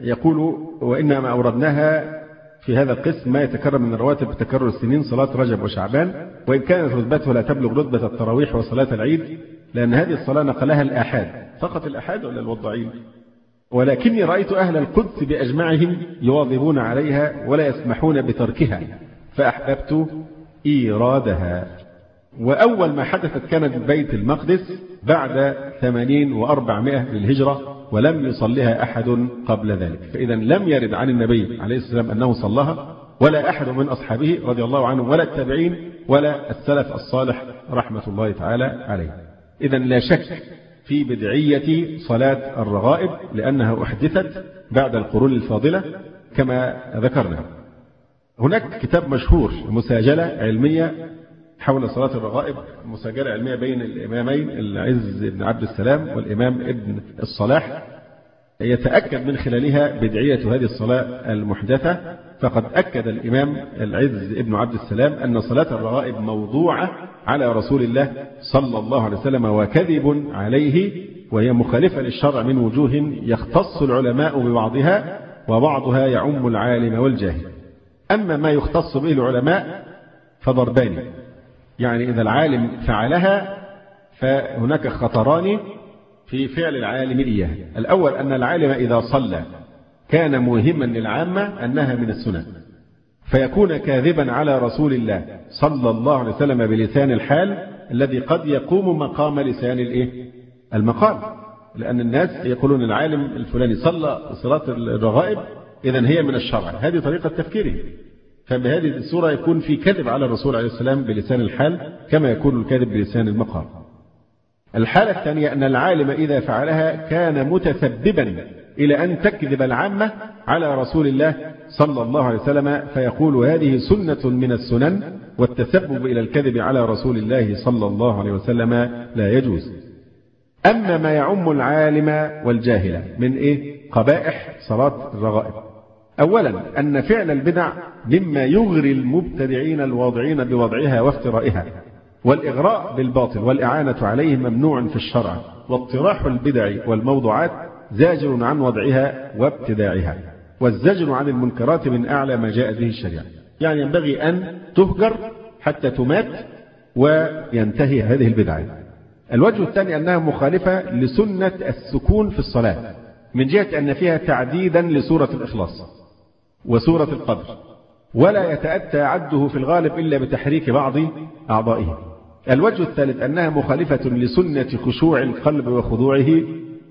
يقول وإنما أوردناها في هذا القسم ما يتكرر من الرواتب بتكرر السنين، صلاة رجب وشعبان، وإن كانت رتبتها لا تبلغ رتبة التراويح وصلاة العيد، لأن هذه الصلاة نقلها الآحاد فقط. الآحاد ولا الوضعين؟ ولكني رأيت أهل القدس بأجمعهم يواظبون عليها ولا يسمحون بتركها، فأحببت إيرادها. وأول ما حدثت كانت ببيت المقدس بعد 80 و400 للهجرة، ولم يصلها أحد قبل ذلك. فإذا لم يرد عن النبي عليه السلام أنه صلىها، ولا أحد من أصحابه رضي الله عنهم، ولا التابعين، ولا السلف الصالح رحمة الله تعالى عليه. إذا لا شك في بدعية صلاة الرغائب، لأنها أحدثت بعد القرون الفاضلة كما ذكرنا. هناك كتاب مشهور، مساجلة علمية حول صلاة الرغائب، مساجلة علمية بين الإمامين العز بن عبد السلام والإمام ابن الصلاح، يتأكد من خلالها بدعية هذه الصلاة المحدثة. فقد أكد الإمام العز بن عبد السلام أن صلاة الرغائب موضوعة على رسول الله صلى الله عليه وسلم وكذب عليه، وهي مخالفة للشرع من وجوه يختص العلماء ببعضها وبعضها يعم العالم والجاهل. أما ما يختص به العلماء فضربان، يعني إذا العالم فعلها فهناك خطران في فعل العالم إياه. الأول أن العالم إذا صلى كان موهما للعامة أنها من السنة، فيكون كاذبا على رسول الله صلى الله عليه وسلم بلسان الحال الذي قد يقوم مقام لسان المقام، لأن الناس يقولون العالم الفلاني صلى صلاة الرغائب إذن هي من الشرع، هذه طريقة تفكيره. فبهذه الصورة يكون في كذب على الرسول عليه السلام بلسان الحال كما يكون الكذب بلسان المقام. الحالة الثانية أن العالم إذا فعلها كان متسببا إلى أن تكذب العامة على رسول الله صلى الله عليه وسلم، فيقول هذه سنة من السنن، والتسبب إلى الكذب على رسول الله صلى الله عليه وسلم لا يجوز. أما ما يعم العالم والجاهل من قبائح صلاة الرغائب، أولا أن فعل البدع مما يغري المبتدعين الواضعين بوضعها وافترائها، والإغراء بالباطل والإعانة عليه ممنوع في الشرع، واطراح البدع والموضوعات زاجر عن وضعها وابتداعها، والزجر عن المنكرات من أعلى ما جاء به الشريعة. يعني ينبغي أن تهجر حتى تمات وينتهي هذه البدع. الوجه الثاني أنها مخالفة لسنة السكون في الصلاة، من جهة أن فيها تعديدا لسورة الإخلاص وسورة القدر، ولا يتأتى عده في الغالب إلا بتحريك بعض أعضائه. الوجه الثالث أنها مخالفة لسنة خشوع القلب وخضوعه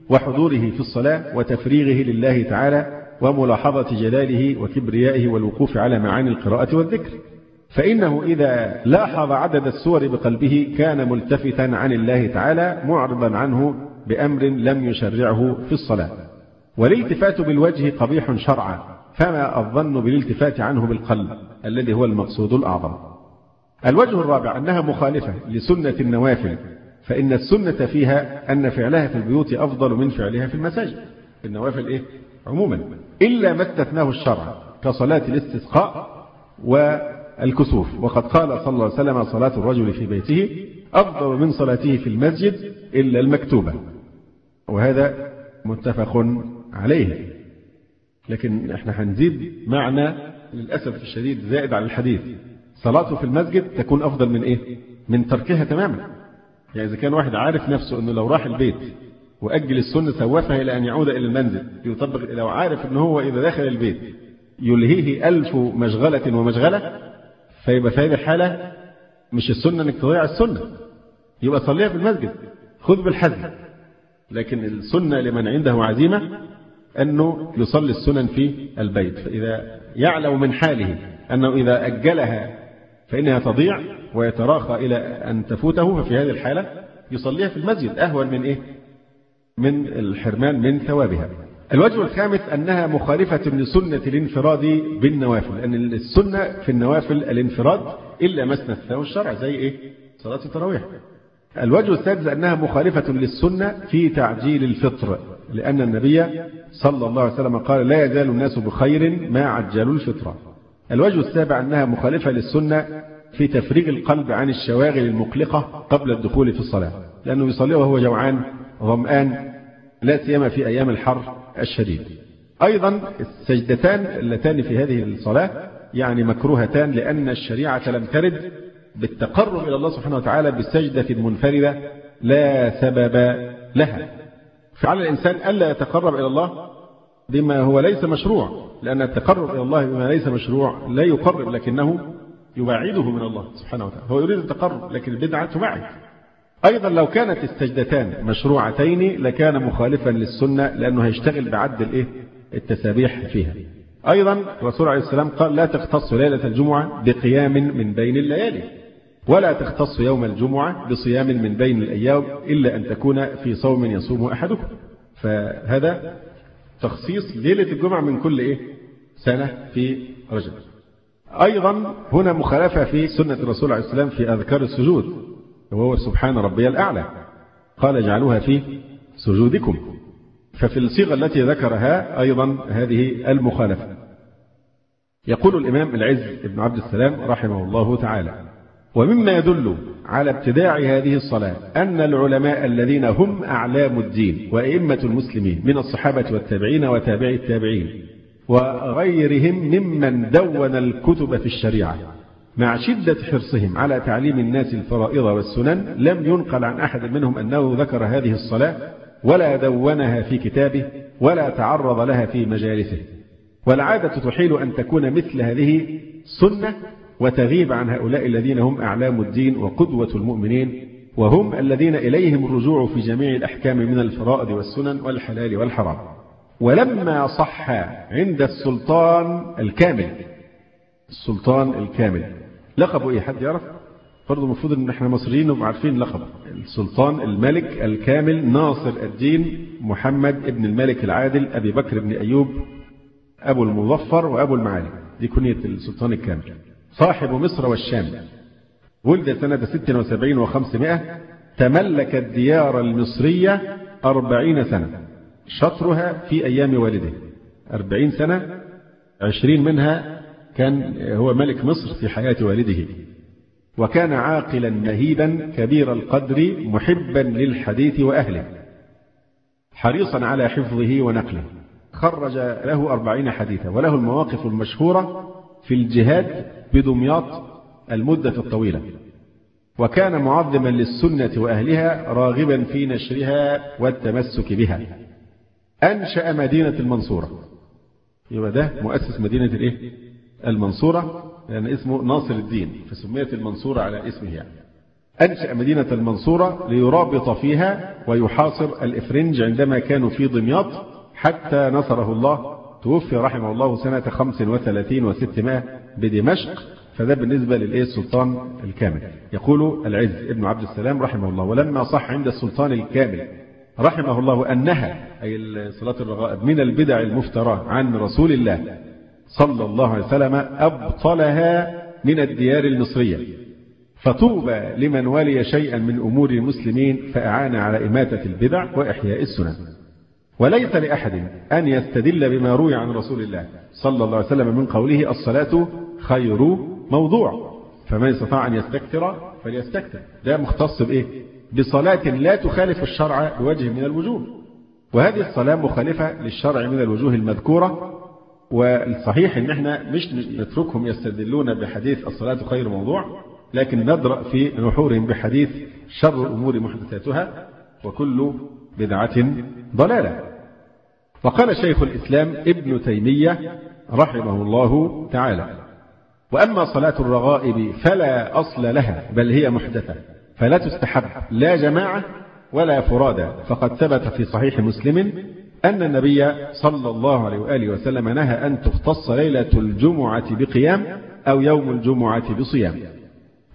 وحضوره في الصلاة وتفريغه لله تعالى وملاحظة جلاله وكبريائه والوقوف على معاني القراءة والذكر، فإنه إذا لاحظ عدد السور بقلبه كان ملتفتا عن الله تعالى معرضا عنه بأمر لم يشرعه في الصلاة. والالتفات بالوجه قبيح شرعا، فما الظن بالالتفات عنه بالقلب الذي هو المقصود الأعظم. الوجه الرابع أنها مخالفة لسنة النوافل، فإن السنة فيها أن فعلها في البيوت أفضل من فعلها في المساجد. النوافل عموما إلا ما استثناه الشرع كصلاة الاستسقاء والكسوف، وقد قال صلى الله عليه وسلم صلاة الرجل في بيته أفضل من صلاته في المسجد إلا المكتوبة، وهذا متفق عليه. لكن احنا هنزيد معنى للأسف الشديد زائد على الحديث، صلاته في المسجد تكون أفضل من من تركها تماما. يعني إذا كان واحد عارف نفسه أنه لو راح البيت وأجل السنة سوفها إلى أن يعود إلى المنزل يطبق، لو عارف أنه هو إذا دخل البيت يلهيه ألف مشغلة ومشغلة، فيبقى في هذه الحالة مش السنة أنك تضيع السنة، يبقى صليها في المسجد، خذ بالحذر. لكن السنة لمن عنده عزيمة أنه يصلي السنن في البيت، فإذا يعلم من حاله أنه إذا أجلها فإنها تضيع ويتراخى إلى أن تفوته، ففي هذه الحالة يصليها في المسجد، أهون من من الحرمان من ثوابها. الوجه الخامس أنها مخالفة لسنة الانفراد بالنوافل، لأن السنة في النوافل الانفراد إلا ما استثناه الشرع، زي صلاة التراويح. الوجه السادس أنها مخالفة للسنة في تعجيل الفطر، لأن النبي صلى الله عليه وسلم قال لا يزال الناس بخير ما عجلوا الفطرة. الوجه السابع أنها مخالفة للسنة في تفريغ القلب عن الشواغل المقلقة قبل الدخول في الصلاة، لأنه يصلي وهو جوعان ظمآن، لا سيما في أيام الحر الشديد. أيضا السجدتان اللتان في هذه الصلاة مكروهتان، لأن الشريعة لم ترد بالتقرب إلى الله سبحانه وتعالى بالسجدة المنفردة لا سبب لها، فعلى الإنسان ألا يتقرب إلى الله بما هو ليس مشروع، لأن التقرب إلى الله بما ليس مشروع لا يقرب لكنه يبعده من الله سبحانه وتعالى، هو يريد التقرب لكن البدعة تبعد. أيضا لو كانت السجدتان مشروعتين لكان مخالفا للسنة، لأنه هيشتغل بعد التسابيح فيها. أيضا الرسول عليه السلام قال لا تختص ليلة الجمعة بقيام من بين الليالي، ولا تختص يوم الجمعة بصيام من بين الأيام إلا أن تكون في صوم يصوم أحدكم. فهذا تخصيص ليلة الجمعة من كل سنة في رجب. أيضا هنا مخالفة في سنة الرسول عليه السلام في أذكار السجود، وهو سبحان ربي الأعلى، قال اجعلوها في سجودكم، ففي الصيغة التي ذكرها أيضا هذه المخالفة. يقول الإمام العز بن عبد السلام رحمه الله تعالى ومما يدل على ابتداع هذه الصلاة أن العلماء الذين هم أعلام الدين وأئمة المسلمين من الصحابة والتابعين وتابعي التابعين وغيرهم ممن دون الكتب في الشريعة مع شدة حرصهم على تعليم الناس الفرائض والسنن لم ينقل عن أحد منهم أنه ذكر هذه الصلاة ولا دونها في كتابه ولا تعرض لها في مجالسه. والعادة تحيل أن تكون مثل هذه سنة وتغيب عن هؤلاء الذين هم أعلام الدين وقدوة المؤمنين، وهم الذين إليهم الرجوع في جميع الأحكام من الفرائض والسنن والحلال والحرام. ولما صح عند السلطان الكامل لقبه حد يعرف؟ برضه المفروض ان احنا مصريين وعارفين لقبه. السلطان الملك الكامل ناصر الدين محمد ابن الملك العادل ابي بكر ابن ايوب ابو المظفر وابو المعالي، دي كنية السلطان الكامل، صاحب مصر والشام، ولد سنة 76 و500، تملك الديار المصرية 40 سنة، شطرها في ايام والده 40 سنة، 20 منها كان هو ملك مصر في حياة والده. وكان عاقلا مهيبا كبير القدر محبا للحديث وأهله حريصا على حفظه ونقله، خرج له 40 حديثا، وله المواقف المشهورة في الجهاد بدمياط المدة الطويلة. وكان معظما للسنة وأهلها راغبا في نشرها والتمسك بها. أنشأ مدينة المنصورة، يبقى ده مؤسس مدينة المنصورة، لأن اسمه ناصر الدين فسميت المنصورة على اسمه. أنشأ مدينة المنصورة ليرابط فيها ويحاصر الإفرنج عندما كانوا في دمياط، حتى نصره الله، توفي رحمه الله سنة 35 و600 بدمشق. فده بالنسبة للسلطان الكامل. يقول العز ابن عبد السلام رحمه الله ولما صح عند السلطان الكامل رحمه الله أنها أي صلاة الرغائب من البدع المفترى عن رسول الله صلى الله عليه وسلم أبطلها من الديار المصرية، فطوبى لمن ولي شيئا من أمور المسلمين فأعان على إماتة البدع وإحياء السنن. وليس لأحد أن يستدل بما روي عن رسول الله صلى الله عليه وسلم من قوله الصلاة خير موضوع، فمن استطاع أن يستكثر فليستكثر، ده مختص بإيه؟ بصلاة لا تخالف الشرع بوجه من الوجوه، وهذه الصلاة مخالفة للشرع من الوجوه المذكورة. والصحيح ان احنا مش نتركهم يستدلون بحديث الصلاة خير موضوع، لكن ندرأ في نحورهم بحديث شر الأمور محدثاتها وكل بدعة ضلالة. وقال شيخ الإسلام ابن تيمية رحمه الله تعالى: وأما صلاة الرغائب فلا أصل لها بل هي محدثة، فلا تستحب لا جماعة ولا فرادة، فقد ثبت في صحيح مسلم أن النبي صلى الله عليه وآله وسلم نهى أن تختص ليلة الجمعة بقيام أو يوم الجمعة بصيام.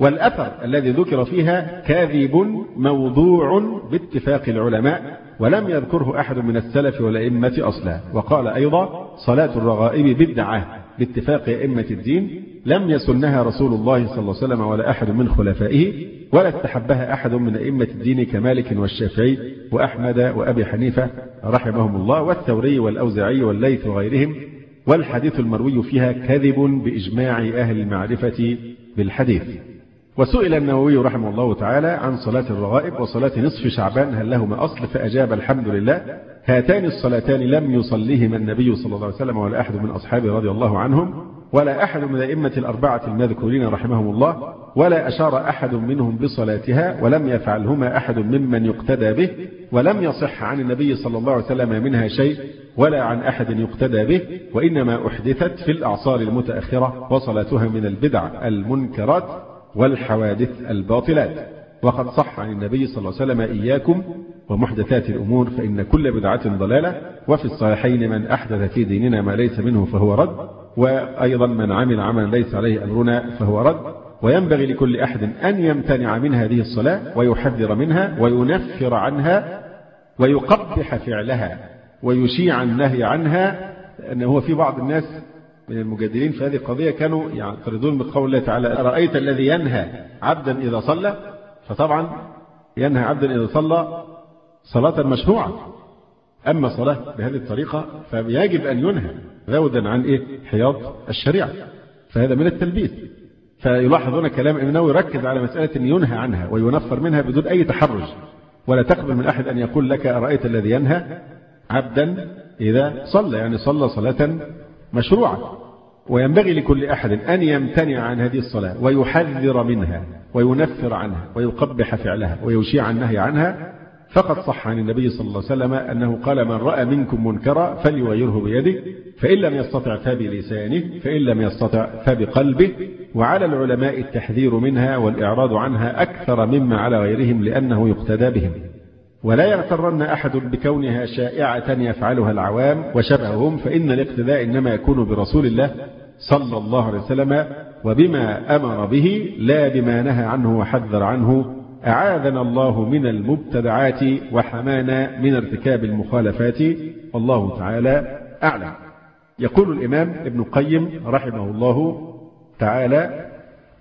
والأثر الذي ذكر فيها كاذب موضوع باتفاق العلماء، ولم يذكره أحد من السلف والأئمة أصلا. وقال أيضا: صلاة الرغائب بدعة باتفاق أئمة الدين، لم يسنها رسول الله صلى الله عليه وسلم ولا أحد من خلفائه، ولا استحبها أحد من أئمة الدين كمالك والشافعي وأحمد وأبي حنيفة رحمهم الله والثوري والأوزاعي والليث وغيرهم، والحديث المروي فيها كذب بإجماع أهل المعرفة بالحديث. وسئل النووي رحمه الله تعالى عن صلاة الرغائب وصلاة نصف شعبان هل لهما أصل، فأجاب: الحمد لله، هاتان الصلاتان لم يصليهما النبي صلى الله عليه وسلم ولا أحد من أصحابه رضي الله عنهم ولا أحد من الأئمة الأربعة المذكورين رحمهم الله، ولا أشار أحد منهم بصلاتها، ولم يفعلهما أحد ممن يقتدى به، ولم يصح عن النبي صلى الله عليه وسلم منها شيء ولا عن أحد يقتدى به، وإنما أحدثت في الأعصار المتأخرة، وصلاتها من البدع المنكرات والحوادث الباطلات. وقد صح عن النبي صلى الله عليه وسلم: إياكم ومحدثات الأمور فإن كل بدعة ضلالة، وفي الصحيحين: من أحدث في ديننا ما ليس منه فهو رد، وأيضا: من عمل عملا ليس عليه أمرنا فهو رد. وينبغي لكل أحد أن يمتنع من هذه الصلاة ويحذر منها وينفر عنها ويقبح فعلها ويشيع النهي عنها، أنه هو في بعض الناس من المجادلين في هذه القضية كانوا يعترضون بقول الله تعالى: أرأيت الذي ينهى عبدا إذا صلى. فطبعا ينهى عبدا إذا صلى صلاة مشروعة، أما صلاة بهذه الطريقة فيجب أن ينهى رودا عن حياض الشريعة، فهذا من التلبيس. فيلاحظ هنا كلام النووي يركز على مسألة أن ينهى عنها وينفر منها بدون أي تحرج، ولا تقبل من أحد أن يقول لك: أرأيت الذي ينهى عبدا إذا صلى، يعني صلى صلاة مشروعة. وينبغي لكل أحد أن يمتنع عن هذه الصلاة ويحذر منها وينفر عنها ويقبح فعلها ويشيع النهي عنها، فقد صح عن النبي صلى الله عليه وسلم أنه قال: من رأى منكم منكرا فليغيره بيده، فإن لم يستطع فبلسانه، فإن لم يستطع فبقلبه. وعلى العلماء التحذير منها والإعراض عنها أكثر مما على غيرهم لأنه يقتدى بهم. ولا يغترن أحد بكونها شائعة يفعلها العوام وشبههم، فإن الاقتداء إنما يكون برسول الله صلى الله عليه وسلم وبما أمر به لا بما نهى عنه وحذر عنه. أعاذنا الله من المبتدعات وحمانا من ارتكاب المخالفات، والله تعالى أعلم. يقول الإمام ابن القيم رحمه الله تعالى: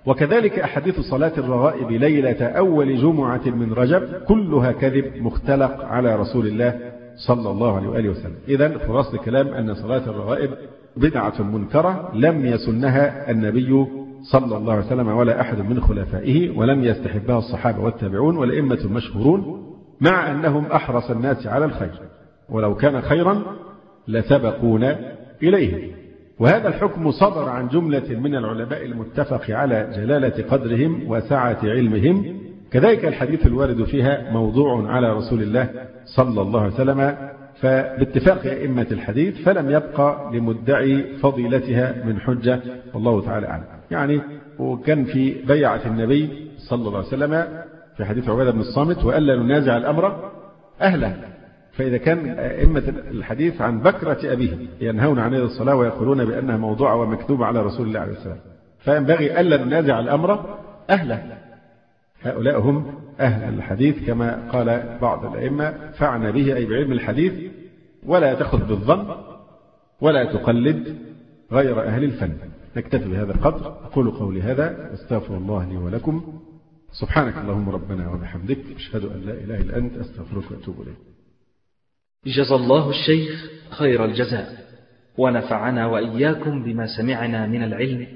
وكذلك أحاديث صلاة الرغائب ليلة أول جمعة من رجب كلها كذب مختلق على رسول الله صلى الله عليه وآله وسلم. إذن فراس الكلام أن صلاة الرغائب بدعة منكرة لم يسنها النبي صلى الله عليه وسلم ولا أحد من خلفائه، ولم يستحبها الصحابة والتابعون والأئمة المشهورون، مع أنهم أحرص الناس على الخير، ولو كان خيرا لسبقونا إليه. وهذا الحكم صدر عن جملة من العلماء المتفق على جلالة قدرهم وسعة علمهم. كذلك الحديث الوارد فيها موضوع على رسول الله صلى الله عليه وسلم فباتفاق أئمة الحديث، فلم يبقى لمدعي فضيلتها من حجة، والله تعالى أعلم. يعني وكان في بيعة النبي صلى الله عليه وسلم في حديث عبادة بن الصامت: وألا ننازع الأمر أهله. فإذا كان أئمة الحديث عن بكرة أبيه ينهون عن هذه الصلاة ويقولون بأنها موضوعة ومكتوبة على رسول الله عليه السلام، فينبغي ألا ننازع الأمر أهله. هؤلاء هم أهل الحديث كما قال بعض الأئمة، فعن به أي بعلم الحديث، ولا تأخذ بالظن ولا تقلد غير أهل الفن. نكتفي بهذا القدر، أقول قولي هذا واستغفر الله لي ولكم. سبحانك اللهم ربنا وبحمدك، أشهد أن لا إله إلا أنت، أستغفرك وأتوب إليك. جزى الله الشيخ خير الجزاء، ونفعنا وإياكم بما سمعنا من العلم،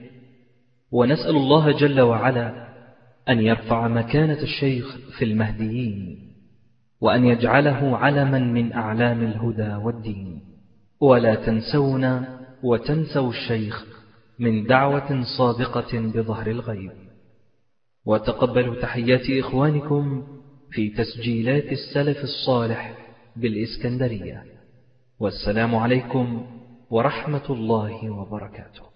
ونسأل الله جل وعلا أن يرفع مكانة الشيخ في المهديين، وأن يجعله علما من أعلام الهدى والدين. ولا تنسونا وتنسوا الشيخ من دعوة صادقة بظهر الغيب. وتقبلوا تحيات إخوانكم في تسجيلات السلف الصالح بالإسكندرية. والسلام عليكم ورحمة الله وبركاته.